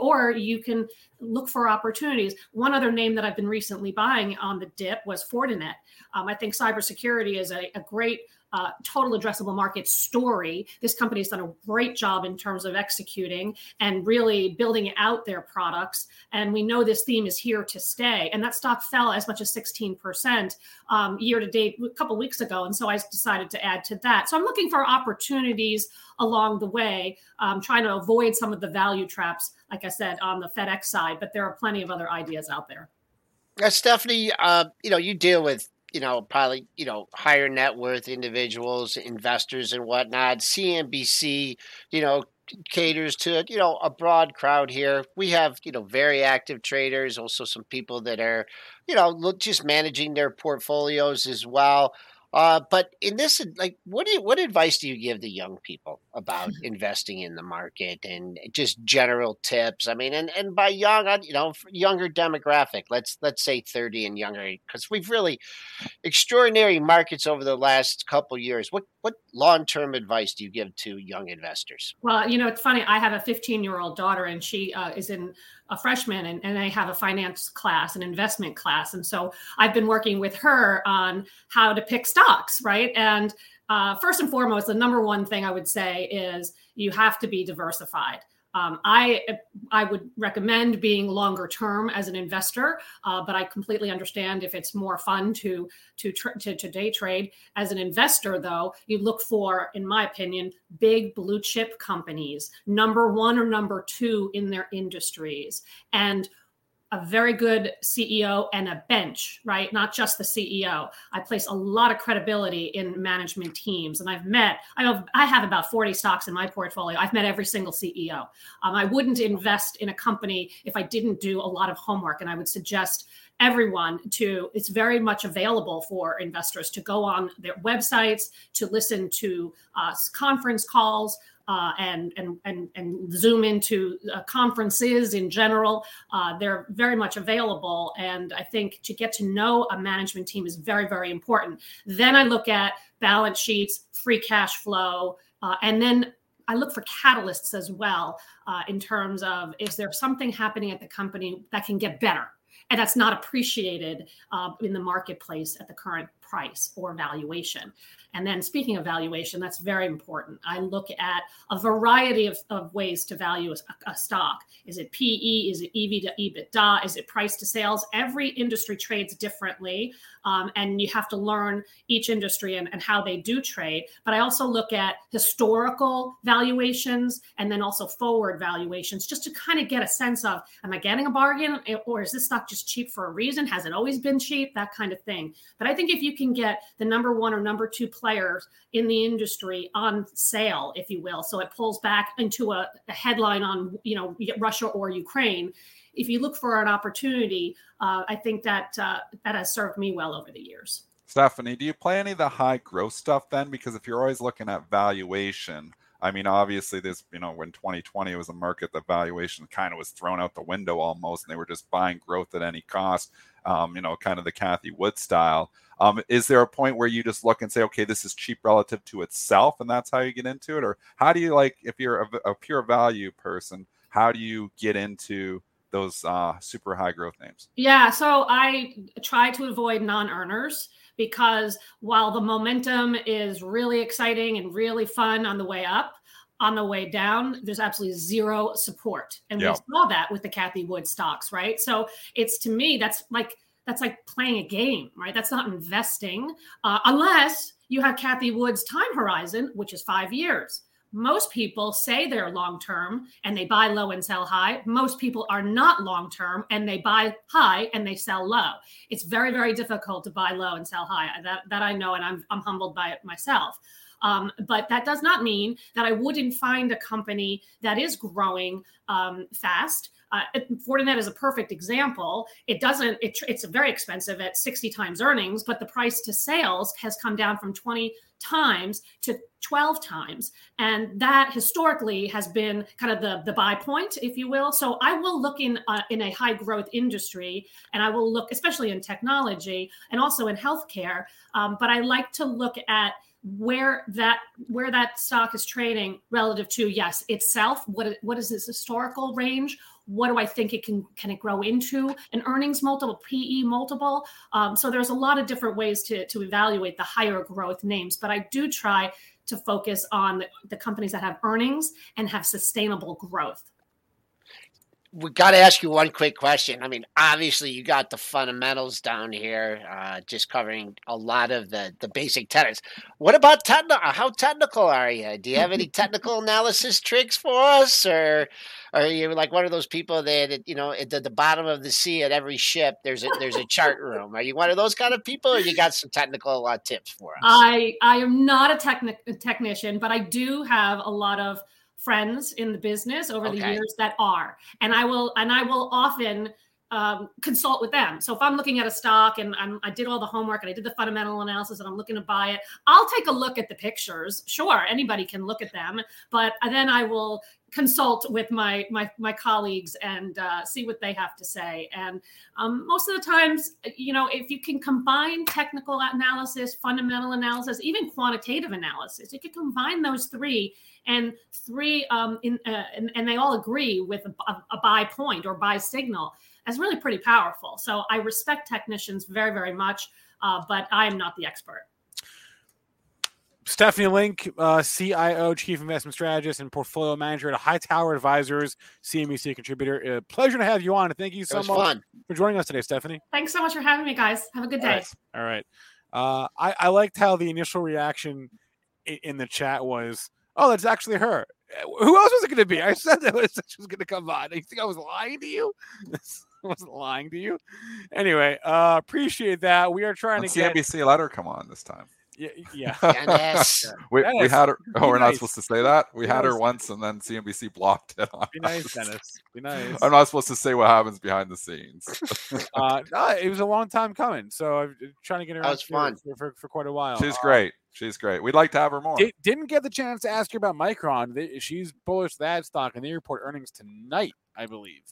or you can look for opportunities. One other name that I've been recently buying on the dip was Fortinet. Um, I think cybersecurity is a, a great uh, total addressable market story. This company's done a great job in terms of executing and really building out their products. And we know this theme is here to stay. And that stock fell as much as sixteen percent um, year to date a couple weeks ago. And so I decided to add to that. So I'm looking for opportunities along the way, um, trying to avoid some of the value traps, like I said, on the FedEx side, but there are plenty of other ideas out there. Now, Stephanie, uh, you know, you deal with, you know, probably, you know, higher net worth individuals, investors and whatnot. C N B C, you know, caters to, you know, a broad crowd here. We have, you know, very active traders, also some people that are, you know, just managing their portfolios as well. Uh, but in this, like, what do you, what advice do you give the young people about investing in the market and just general tips? I mean, and, and by young, you know, younger demographic, let's, let's say thirty and younger, because we've really extraordinary markets over the last couple of years. What, what long-term advice do you give to young investors? Well, you know, it's funny. I have a fifteen year old daughter and she uh, is in a freshman and, and I have a finance class, an investment class. And so I've been working with her on how to pick stocks, right? And uh, first and foremost, the number one thing I would say is you have to be diversified. Um, I I would recommend being longer term as an investor, uh, but I completely understand if it's more fun to to, tr- to to day trade. As an investor, though, you look for, in my opinion, big blue chip companies, number one or number two in their industries, and a very good C E O and a bench, right? Not just the C E O. I place a lot of credibility in management teams. And I've met, I have, I have about forty stocks in my portfolio. I've met every single C E O. Um, I wouldn't invest in a company if I didn't do a lot of homework. And I would suggest everyone to, it's very much available for investors to go on their websites, to listen to uh, conference calls, Uh, and, and and and zoom into uh, conferences in general. Uh, they're very much available. And I think to get to know a management team is very, very important. Then I look at balance sheets, free cash flow, uh, and then I look for catalysts as well uh, in terms of, is there something happening at the company that can get better? And that's not appreciated uh, in the marketplace at the current price or valuation. And then speaking of valuation, that's very important. I look at a variety of, of ways to value a, a stock. Is it P E? Is it E V to EBITDA? Is it price to sales? Every industry trades differently. Um, and you have to learn each industry and, and how they do trade. But I also look at historical valuations and then also forward valuations just to kind of get a sense of, am I getting a bargain? Or is this stock just cheap for a reason? Has it always been cheap? That kind of thing. But I think if you can get the number one or number two players in the industry on sale, if you will, so it pulls back into a, a headline on, you know, Russia or Ukraine. If you look for an opportunity, uh, I think that uh, that has served me well over the years. Stephanie, do you play any of the high growth stuff then? Because if you're always looking at valuation, I mean, obviously, this, you know, when twenty twenty was a market, the valuation kind of was thrown out the window almost, and they were just buying growth at any cost, um, you know, kind of the Cathie Wood style. Um, is there a point where you just look and say, okay, this is cheap relative to itself, and that's how you get into it? Or how do you, like, if you're a, a pure value person, how do you get into those uh, super high growth names? Yeah, so I try to avoid non-earners, because while the momentum is really exciting and really fun on the way up, on the way down, there's absolutely zero support. And yep. we saw that with the Cathie Wood stocks, right? So it's, to me, that's like, that's like playing a game, right? That's not investing, uh, unless you have Cathie Wood's time horizon, which is five years. Most people say they're long-term and they buy low and sell high. Most people are not long-term and they buy high and they sell low. It's very, very difficult to buy low and sell high. That that I know, and I'm I'm humbled by it myself. Um, but that does not mean that I wouldn't find a company that is growing um, fast. Uh, Fortinet is a perfect example. It doesn't, it, it's very expensive at sixty times earnings, but the price to sales has come down from twenty times to twelve times. And that historically has been kind of the, the buy point, if you will. So I will look in, uh, in a high growth industry, and I will look, especially in technology and also in healthcare. Um, but I like to look at where that where that stock is trading relative to, yes, itself. What what is its historical range? What do I think it can can it grow into? An earnings multiple, P E multiple. Um, so there's a lot of different ways to to evaluate the higher growth names. But I do try to focus on the, the companies that have earnings and have sustainable growth. we got to ask you one quick question. I mean, obviously you got the fundamentals down here, uh, just covering a lot of the, the basic tenets. What about technical? How technical are you? Do you have any technical analysis tricks for us? Or, or are you like one of those people that, you know, at the, the bottom of the sea at every ship, there's a, there's a chart room. Are you one of those kind of people, or you got some technical uh, tips for us? I, I am not a techni- technician, but I do have a lot of friends in the business over okay. the years that are, and I will, and I will often um, consult with them. So if I'm looking at a stock and I'm, I did all the homework and I did the fundamental analysis and I'm looking to buy it, I'll take a look at the pictures. Sure. Anybody can look at them, but then I will consult with my, my, my colleagues and uh, see what they have to say. And um, most of the times, you know, if you can combine technical analysis, fundamental analysis, even quantitative analysis, you can combine those three and three, um, in, uh, and, and they all agree with a, a buy point or buy signal. That's really pretty powerful. So I respect technicians very, very much, uh, but I am not the expert. Stephanie Link, uh, C I O, Chief Investment Strategist and Portfolio Manager at Hightower Advisors, C N B C contributor. Uh, pleasure to have you on. Thank you so much for joining us today, Stephanie. Thanks so much for having me, guys. Have a good day. All right. All right. Uh, I, I liked how the initial reaction in, in the chat was, oh, that's actually her. Who else was it going to be? I said that she was going to come on. You think I was lying to you? I wasn't lying to you. Anyway, uh, appreciate that. We are trying Let's to get C N B C. Let her come on this time. Yeah, yeah. Dennis. we, Dennis. we had her. Oh, we're nice. Not supposed to say that. We Dennis. had her once, and then C N B C blocked it. On Be nice, us. Dennis. Be nice. I'm not supposed to say what happens behind the scenes. uh, no, it was a long time coming, so I'm trying to get her. That was fun for, for, for quite a while. She's uh, great. She's great. We'd like to have her more. D- didn't get the chance to ask her about Micron. She's bullish that stock, and they report earnings tonight, I believe.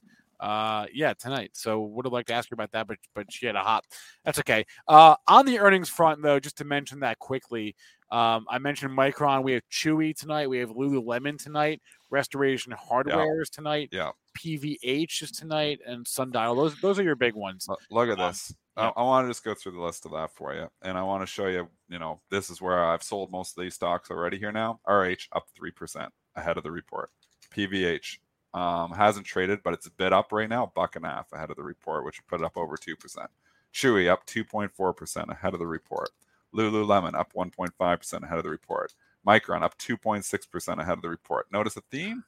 Uh, yeah, tonight. So would have liked to ask her about that, but but she had a hop. That's okay. Uh, on the earnings front, though, just to mention that quickly, um, I mentioned Micron. We have Chewy tonight. We have Lululemon tonight. Restoration Hardware is yeah. tonight. Yeah. P V H is tonight, and Sundial. Those those are your big ones. Look at um, this. Yeah. I, I want to just go through the list of that for you, and I want to show you. You know, this is where I've sold most of these stocks already. Here now, R H up three percent ahead of the report. P V H. Um, hasn't traded, but it's a bit up right now, a buck and a half ahead of the report, which put it up over two percent. Chewy up two point four percent ahead of the report. Lululemon up one point five percent ahead of the report. Micron up two point six percent ahead of the report. Notice a theme?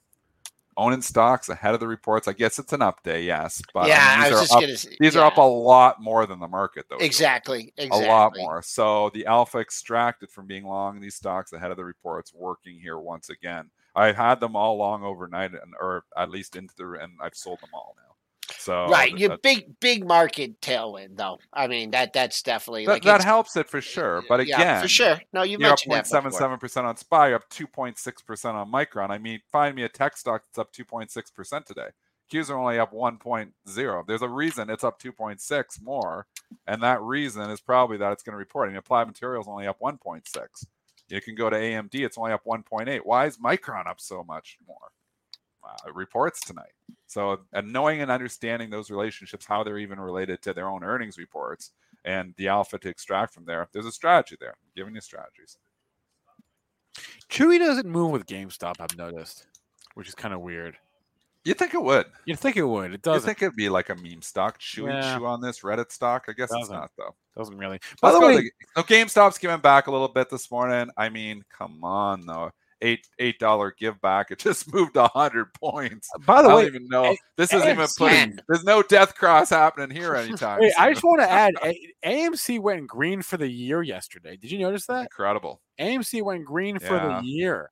Owning stocks ahead of the reports. I guess it's an up day, yes. But yeah, I mean, these I was just up, gonna say, these yeah. are up a lot more than the market, though. Exactly, exactly. A lot more. So the alpha extracted from being long these stocks ahead of the reports working here once again. I had them all long overnight, and or at least into the, and I've sold them all now. So right, your big big market tailwind, though. I mean that that's definitely that, like that helps it for sure. But again, yeah, for sure. No, you mentioned that before. You're up zero point seven seven percent on S P Y, up two point six percent on Micron. I mean, find me a tech stock that's up two point six percent today. Q's are only up one point zero. There's a reason it's up two point six more, and that reason is probably that it's going to report. I mean, Applied Materials only up one point six. You can go to A M D. It's only up one point eight. Why is Micron up so much more? Uh, reports tonight. So knowing and understanding those relationships, how they're even related to their own earnings reports and the alpha to extract from there. There's a strategy there. I'm giving you strategies. Chewy doesn't move with GameStop, I've noticed, which is kind of weird. You'd think it would. You'd think it would. It doesn't. You'd think it'd be like a meme stock. Chewy yeah. chew on this Reddit stock. I guess doesn't. It's not, though. Doesn't really. By Let's the way, the, GameStop's giving back a little bit this morning. I mean, come on, though. Eight eight dollar give back. It just moved a hundred points. By the I way, don't even know a- this isn't even putting. There's no death cross happening here anytime. Wait, I just want to add, a- AMC went green for the year yesterday. Did you notice that? Incredible. A M C went green yeah. for the year.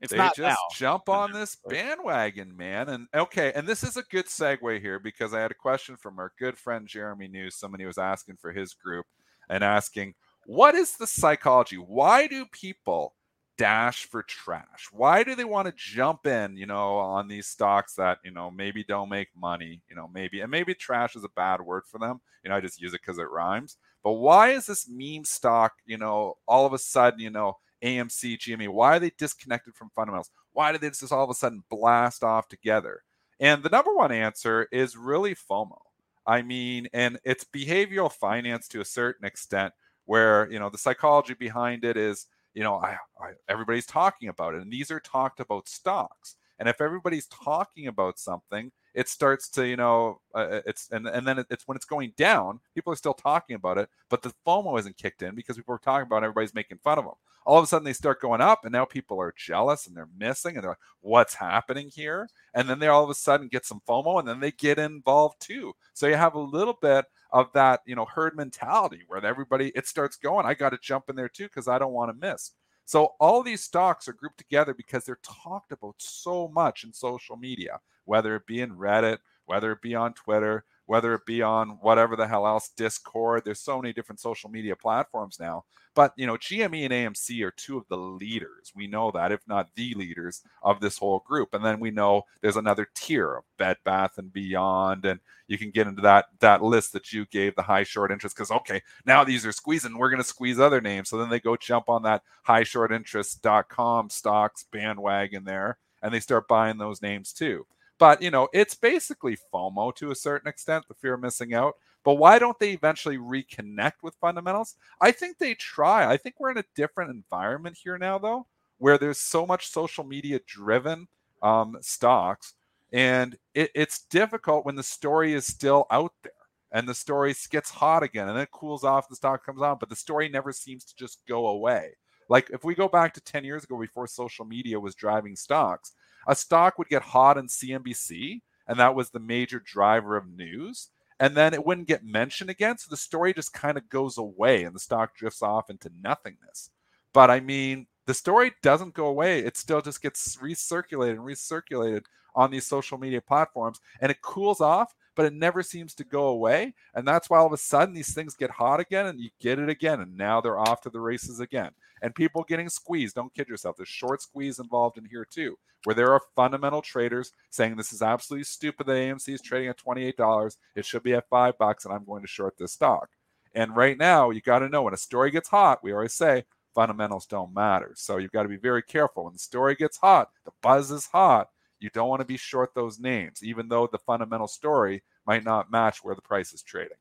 It's they not just now. Jump on this bandwagon, man. And okay, and this is a good segue here because I had a question from our good friend Jeremy News. Somebody was asking for his group and asking, what is the psychology? Why do people dash for trash? Why do they want to jump in, you know, on these stocks that, you know, maybe don't make money, you know, maybe, and maybe trash is a bad word for them. You know, I just use it because it rhymes. But why is this meme stock, you know, all of a sudden, you know, A M C, G M E, why are they disconnected from fundamentals? Why did they just all of a sudden blast off together? And the number one answer is really FOMO. I mean, and it's behavioral finance to a certain extent where, you know, the psychology behind it is, you know, I, I, everybody's talking about it. And these are talked about stocks. And if everybody's talking about something, it starts to, you know, uh, it's and, and then it's when it's going down, people are still talking about it, but the FOMO isn't kicked in because people are talking about it, everybody's making fun of them. All of a sudden they start going up, and now people are jealous and they're missing and they're like, what's happening here? And then they all of a sudden get some FOMO, and then they get involved too. So you have a little bit of that, you know, herd mentality where everybody, it starts going, I got to jump in there too because I don't want to miss. So all these stocks are grouped together because they're talked about so much in social media, whether it be in Reddit, whether it be on Twitter, whether it be on whatever the hell else, Discord. There's so many different social media platforms now. But, you know, G M E and A M C are two of the leaders. We know that, if not the leaders of this whole group. And then we know there's another tier of Bed Bath and Beyond. And you can get into that that list that you gave, the high short interest, because, okay, now these are squeezing. We're going to squeeze other names. So then they go jump on that high short interest dot com stocks bandwagon there, and they start buying those names too. But, you know, it's basically FOMO to a certain extent, the fear of missing out. But why don't they eventually reconnect with fundamentals? I think they try. I think we're in a different environment here now, though, where there's so much social media-driven um, stocks. And it, it's difficult when the story is still out there and the story gets hot again and then it cools off and the stock comes on. But the story never seems to just go away. Like if we go back to ten years ago before social media was driving stocks, a stock would get hot in C N B C, and that was the major driver of news. And then it wouldn't get mentioned again. So the story just kind of goes away and the stock drifts off into nothingness. But I mean, the story doesn't go away. It still just gets recirculated and recirculated on these social media platforms, and it cools off, but it never seems to go away. And that's why all of a sudden these things get hot again and you get it again. And now they're off to the races again. And people getting squeezed. Don't kid yourself. There's short squeeze involved in here too, where there are fundamental traders saying this is absolutely stupid that A M C is trading at twenty-eight dollars. It should be at five bucks and I'm going to short this stock. And right now you got to know when a story gets hot, we always say fundamentals don't matter. So you've got to be very careful. When the story gets hot, the buzz is hot, you don't want to be short those names, even though the fundamental story might not match where the price is trading.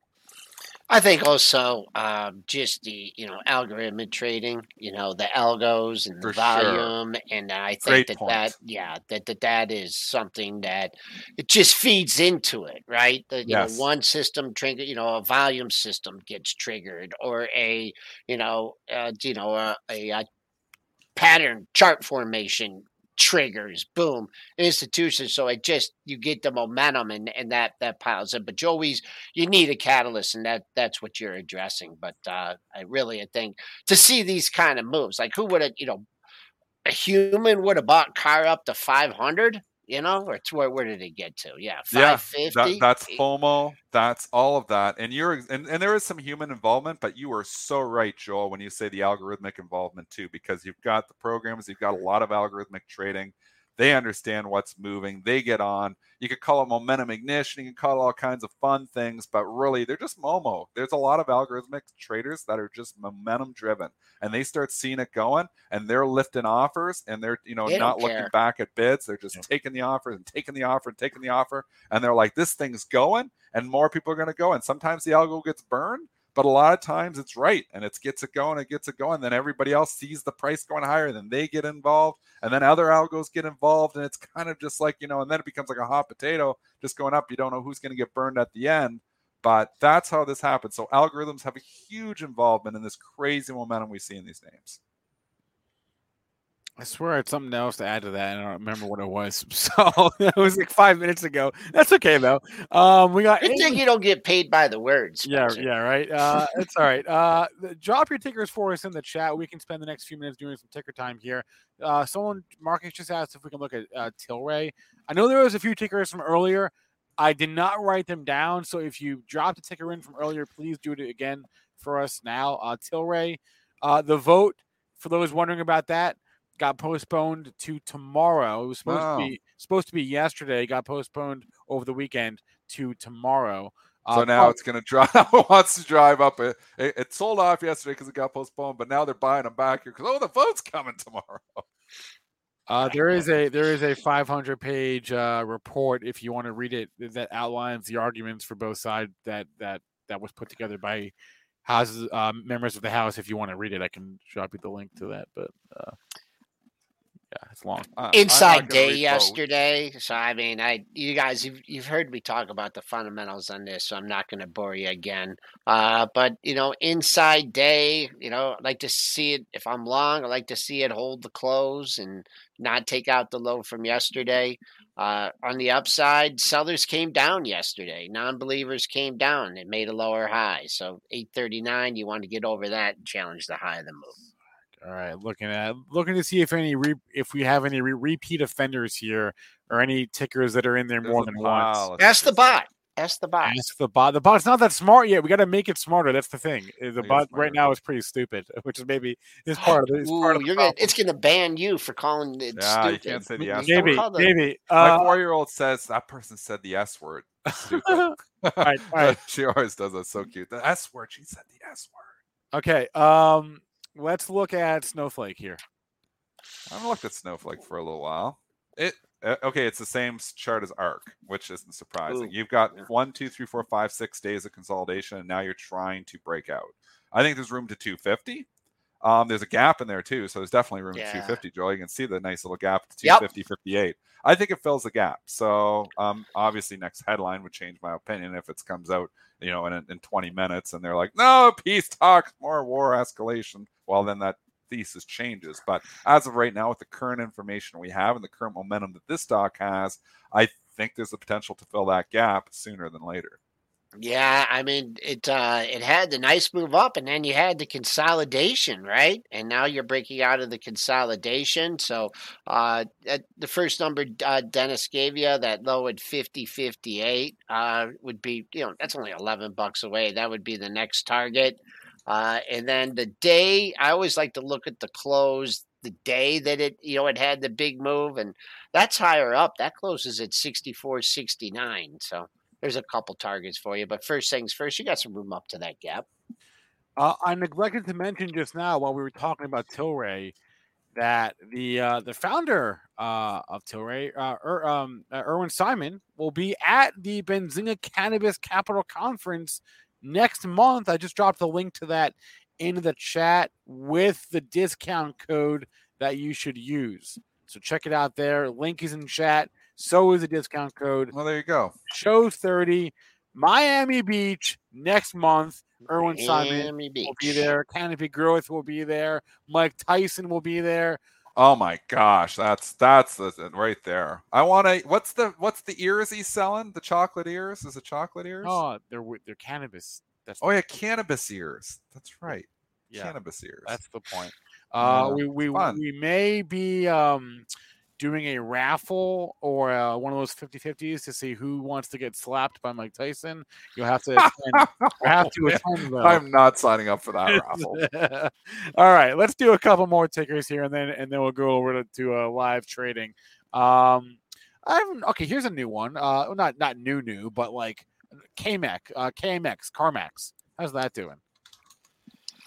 I think also um, just the, you know, algorithmic trading, you know, the algos and the For volume. Sure. And I think Great that, that, yeah, that, that that is something that it just feeds into it, right? The, you yes. know, one system trigger, you know, a volume system gets triggered or a, you know, uh, you know, a, a, a pattern chart formation triggers, boom, institutions. So it just, you get the momentum and, and that, that piles up. But you always, you need a catalyst, and that that's what you're addressing. But uh, I really, I think to see these kind of moves, like who would have, you know, a human would have bought car up to five hundred, you know, or to where, where did it get to? Yeah. five fifty. Yeah, that, that's FOMO. That's all of that. And you're, and, and there is some human involvement, but you are so right, Joel, when you say the algorithmic involvement too, because you've got the programs, you've got a lot of algorithmic trading. They understand what's moving. They get on. You could call it momentum ignition. You can call it all kinds of fun things, but really they're just FOMO. There's a lot of algorithmic traders that are just momentum driven, and they start seeing it going and they're lifting offers and they're, you know, they not looking back at bids. They're just yeah. taking the offer and taking the offer and taking the offer. And they're like, this thing's going and more people are going to go. And sometimes the algo gets burned, but a lot of times it's right. And it gets it going, it gets it going. Then everybody else sees the price going higher. Then they get involved. And then other algos get involved. And it's kind of just like, you know, and then it becomes like a hot potato just going up. You don't know who's going to get burned at the end. But that's how this happens. So algorithms have a huge involvement in this crazy momentum we see in these names. I swear I had something else to add to that. And I don't remember what it was. So it was like five minutes ago. That's okay, though. Um, we got. Good thing you don't get paid by the words. Yeah, yeah, right. Uh, it's all right. Uh, drop your tickers for us in the chat. We can spend the next few minutes doing some ticker time here. Uh, someone, Marcus, just asked if we can look at uh, Tilray. I know there was a few tickers from earlier. I did not write them down. So if you dropped a ticker in from earlier, please do it again for us now. Uh, Tilray, uh, the vote, for those wondering about that, got postponed to tomorrow. It was supposed wow. to be supposed to be yesterday. It got postponed over the weekend to tomorrow. So um, now oh, it's going to drive. Wants to drive up. It, it, it sold off yesterday because it got postponed, but now they're buying them back here because oh, the vote's coming tomorrow. Uh, there is a there is a five hundred page uh, report if you want to read it that outlines the arguments for both sides that that that was put together by houses uh, members of the House. If you want to read it, I can drop you the link to that. But. Uh, Yeah, it's long. Uh, Inside Day yesterday. So, I mean, I you guys, you've, you've heard me talk about the fundamentals on this, so I'm not going to bore you again. Uh, but, you know, Inside Day, you know, I'd like to see it. If I'm long, I like to see it hold the close and not take out the low from yesterday. Uh, on the upside, sellers came down yesterday. Non-believers came down. It made a lower high. So eight thirty-nine, you want to get over that and challenge the high of the move. All right, looking at looking to see if any re, if we have any re, repeat offenders here or any tickers that are in there. There's more than once. Ask the bot. Ask the bot. Ask the bot. The bot's not that smart yet. We got to make it smarter. That's the thing. The bot right now is pretty stupid, which is maybe is part of it. Ooh, part of you're gonna, it's going to ban you for calling it yeah, stupid. You can't say the S maybe, word. Maybe. maybe. Uh, My four-year-old says that person said the S word. Stupid. all right, all right. She always does that. So cute. The S word. She said the S word. Okay. Um. Let's look at Snowflake here. I haven't looked at Snowflake for a little while. It uh, okay, it's the same chart as ARK, which isn't surprising. Ooh, You've got yeah. one, two, three, four, five, six days of consolidation, and now you're trying to break out. I think there's room to two fifty. Um, there's a gap in there, too, so there's definitely room yeah. to two fifty, Joel. You can see the nice little gap to two fifty fifty-eight. Yep. I think it fills the gap. So, um, obviously, next headline would change my opinion if it comes out, you know, in, in twenty minutes, and they're like, no, peace talks, more war escalation. Well, then that thesis changes. But as of right now, with the current information we have and the current momentum that this stock has, I think there's the potential to fill that gap sooner than later. Yeah, I mean, it uh, it had the nice move up, and then you had the consolidation, right? And now you're breaking out of the consolidation. So uh, at the first number uh, Dennis gave you, that low at fifty fifty-eight, uh, would be, you know, that's only eleven bucks away. That would be the next target. Uh, and then the day, I always like to look at the close the day that it, you know, it had the big move, and that's higher up. That closes at sixty-four sixty-nine, so. There's a couple targets for you, but first things first, you got some room up to that gap. Uh, I neglected to mention just now while we were talking about Tilray that the uh, the founder uh, of Tilray, uh, er, um, uh, Irwin Simon, will be at the Benzinga Cannabis Capital Conference next month. I just dropped the link to that in the chat with the discount code that you should use. So check it out there. Link is in chat. So is the discount code. Well, there you go. Show thirty, Miami Beach next month. Irwin Simon Beach. will be there. Canopy Growth will be there. Mike Tyson will be there. Oh my gosh, that's that's the, right there. I want to. What's the what's the ears he's selling? The chocolate ears? Is it chocolate ears? Oh, they're they're cannabis. That's oh yeah, cannabis ears. That's right. Yeah. Cannabis ears. That's the point. Uh, oh, we we fun. we may be. Um, doing a raffle or uh, one of those fifty fifties to see who wants to get slapped by Mike Tyson. You'll have to attend. oh, have to attend I'm not signing up for that raffle. All right, let's do a couple more tickers here, and then and then we'll go over to, to uh, live trading. Um, I'm okay. Here's a new one. Uh, not not new new, but like K M A C, uh, K M X, CarMax. How's that doing?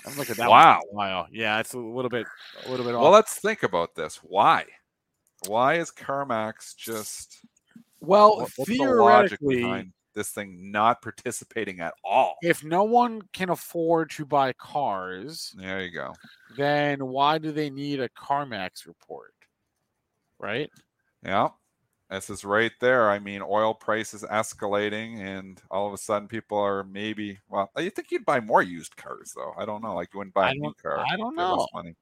I'm looking at that. Wow, wow. Yeah, it's a little bit a little bit. Well, off. Let's think about this. Why? Why is CarMax just well what, what's theoretically the logic behind this thing not participating at all? If no one can afford to buy cars, there you go. Then why do they need a CarMax report? Right? Yeah. This is right there. I mean, oil prices escalating, and all of a sudden people are maybe well, I think you'd buy more used cars though. I don't know. Like you wouldn't buy I a new car. I don't know. Money.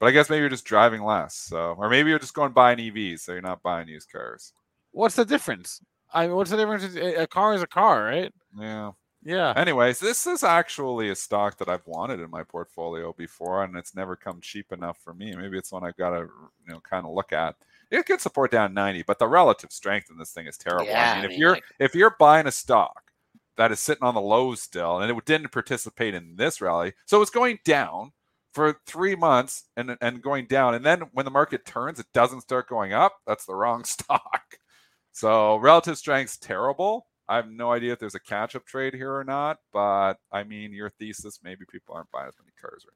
But I guess maybe you're just driving less, so or maybe you're just going buying E Vs, so you're not buying used cars. What's the difference? I mean, what's the difference? A car is a car, right? Yeah, yeah. Anyways, this is actually a stock that I've wanted in my portfolio before, and it's never come cheap enough for me. Maybe it's one I've got to, you know, kind of look at. It could support down ninety, but the relative strength in this thing is terrible. Yeah, I mean, I mean, if you're like... if you're buying a stock that is sitting on the lows still, and it didn't participate in this rally, so it's going down for three months and and going down. And then when the market turns, it doesn't start going up. That's the wrong stock. So relative strength's terrible. I have no idea if there's a catch-up trade here or not. But, I mean, your thesis, maybe people aren't buying as many cars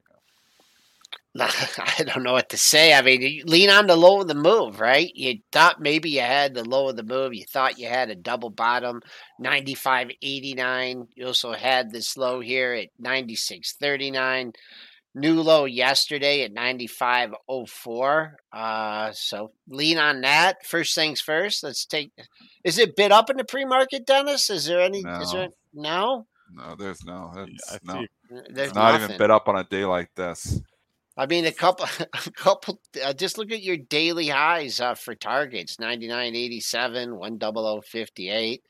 right now. I don't know what to say. I mean, you lean on the low of the move, right? You thought maybe you had the low of the move. You thought you had a double bottom, ninety-five eighty-nine. You also had this low here at ninety-six thirty-nine. new low yesterday at ninety-five oh four. Uh, so lean on that. First things first. Let's take. Is it bid up in the pre-market, Dennis? Is there any? No. Is there no? No, there's no. That's, yeah, no. There's it's not nothing. Even bid up on a day like this. I mean, a couple, a couple. Uh, just look at your daily highs uh, for targets: ninety-nine eighty-seven, one hundred fifty-eight.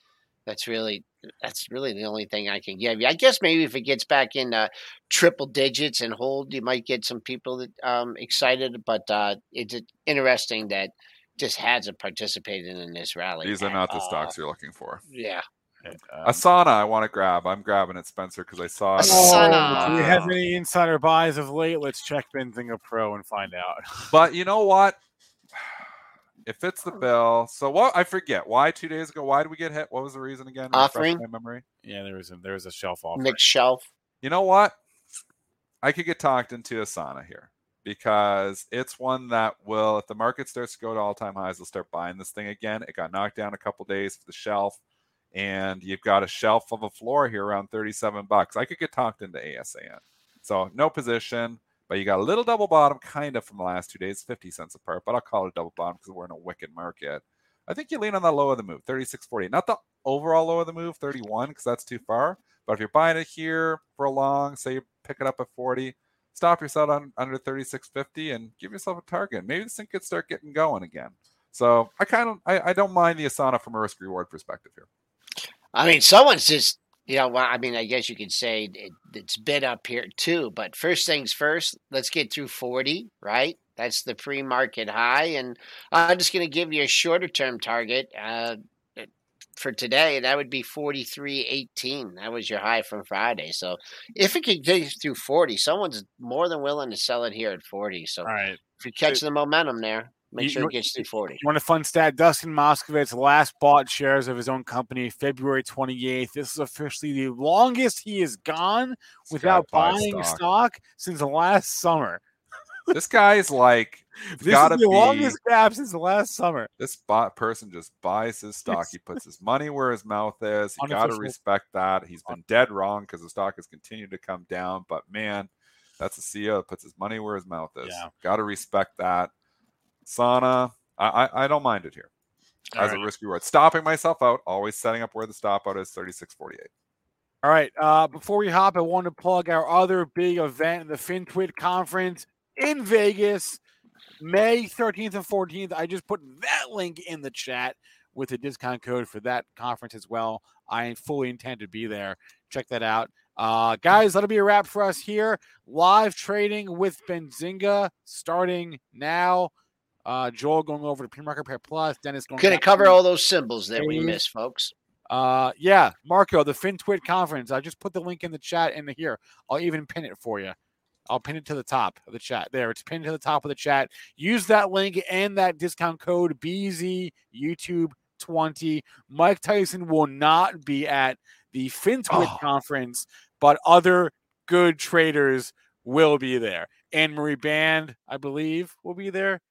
That's really, that's really the only thing I can give you. I guess maybe if it gets back in uh, triple digits and hold, you might get some people that um, excited. But uh, it's interesting that just hasn't participated in this rally. These are not the uh, stocks you're looking for. Yeah. Um, Asana, I want to grab. I'm grabbing it, Spencer, because I saw it. Asana. Do we have any insider buys of late? Let's check Benzinga Pro and find out. But you know what? It fits the bill. So what? I forget why two days ago. Why did we get hit? What was the reason again? Offering. My memory. Yeah, there was a, there was a shelf offering. Mixed shelf. You know what? I could get talked into Asana here because it's one that will, if the market starts to go to all time highs, they'll start buying this thing again. It got knocked down a couple days for the shelf. And you've got a shelf of a floor here around thirty-seven bucks. I could get talked into A S A N. So no position, but you got a little double bottom kind of from the last two days, fifty cents apart, but I'll call it a double bottom because we're in a wicked market. I think you lean on the low of the move, thirty-six forty. Not the overall low of the move, thirty-one, because that's too far. But if you're buying it here for a long, say you pick it up at forty, stop yourself on under thirty-six fifty and give yourself a target. Maybe this thing could start getting going again. So I kind of I, I don't mind the Asana from a risk reward perspective here. I mean, someone's just, you know, well, I mean, I guess you could say it, it's bid up here too, but first things first, let's get through forty, right? That's the pre-market high. And I'm just going to give you a shorter term target uh, for today. That would be forty-three eighteen. That was your high from Friday. So if it could get through forty, someone's more than willing to sell it here at forty. So right. If you catch the momentum there. Make you, sure it gets through forty. You want a fun stat? Dustin Moskovitz last bought shares of his own company February twenty-eighth. This is officially the longest he has gone without buying stock. stock since last summer. This guy is like, this is the be, longest gap since last summer. This bot person just buys his stock. He puts his money where his mouth is. You got to respect that. He's been dead wrong because the stock has continued to come down. But man, that's a C E O that puts his money where his mouth is. Yeah. Got to respect that. Asana, I, I don't mind it here all as right. a risk reward. Stopping myself out, always setting up where the stop out is, thirty-six forty-eight. All right. Uh, before we hop, I want to plug our other big event, the FinTwit Conference in Vegas, May thirteenth and fourteenth. I just put that link in the chat with a discount code for that conference as well. I fully intend to be there. Check that out. Uh, guys, that'll be a wrap for us here. Live trading with Benzinga starting now. Uh, Joel going over to pre-market pair plus. Dennis going to cover all those symbols that we missed, folks. Uh, yeah, Marco, the FinTwit conference. I just put the link in the chat in here. I'll even pin it for you. I'll pin it to the top of the chat. There, it's pinned to the top of the chat. Use that link and that discount code B Z YouTube twenty. Mike Tyson will not be at the FinTwit oh. conference, but other good traders will be there. Anne Marie Band, I believe, will be there.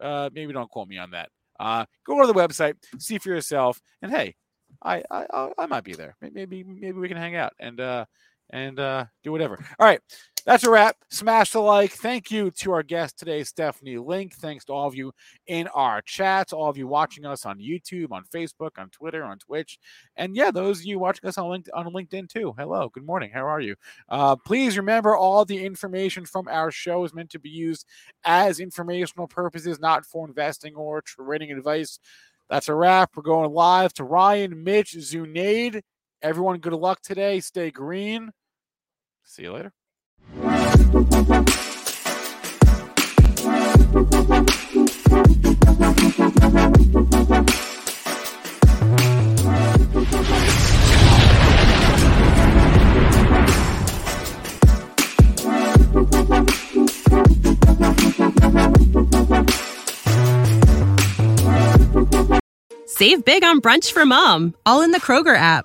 Uh, maybe don't quote me on that. Uh, go to the website, see for yourself, and hey, I I, I, I might be there. Maybe maybe we can hang out and uh, and uh, do whatever. All right, that's a wrap. Smash the like. Thank you to our guest today, Stephanie Link. Thanks to all of you in our chats, all of you watching us on YouTube, on Facebook, on Twitter, on Twitch, and yeah, those of you watching us on LinkedIn, on LinkedIn too. Hello, good morning. How are you? Uh, please remember, all the information from our show is meant to be used as informational purposes, not for investing or trading advice. That's a wrap. We're going live to Ryan, Mitch, Zunaid. Everyone, good luck today. Stay green. See you later. Save big on brunch for mom, all in the Kroger app.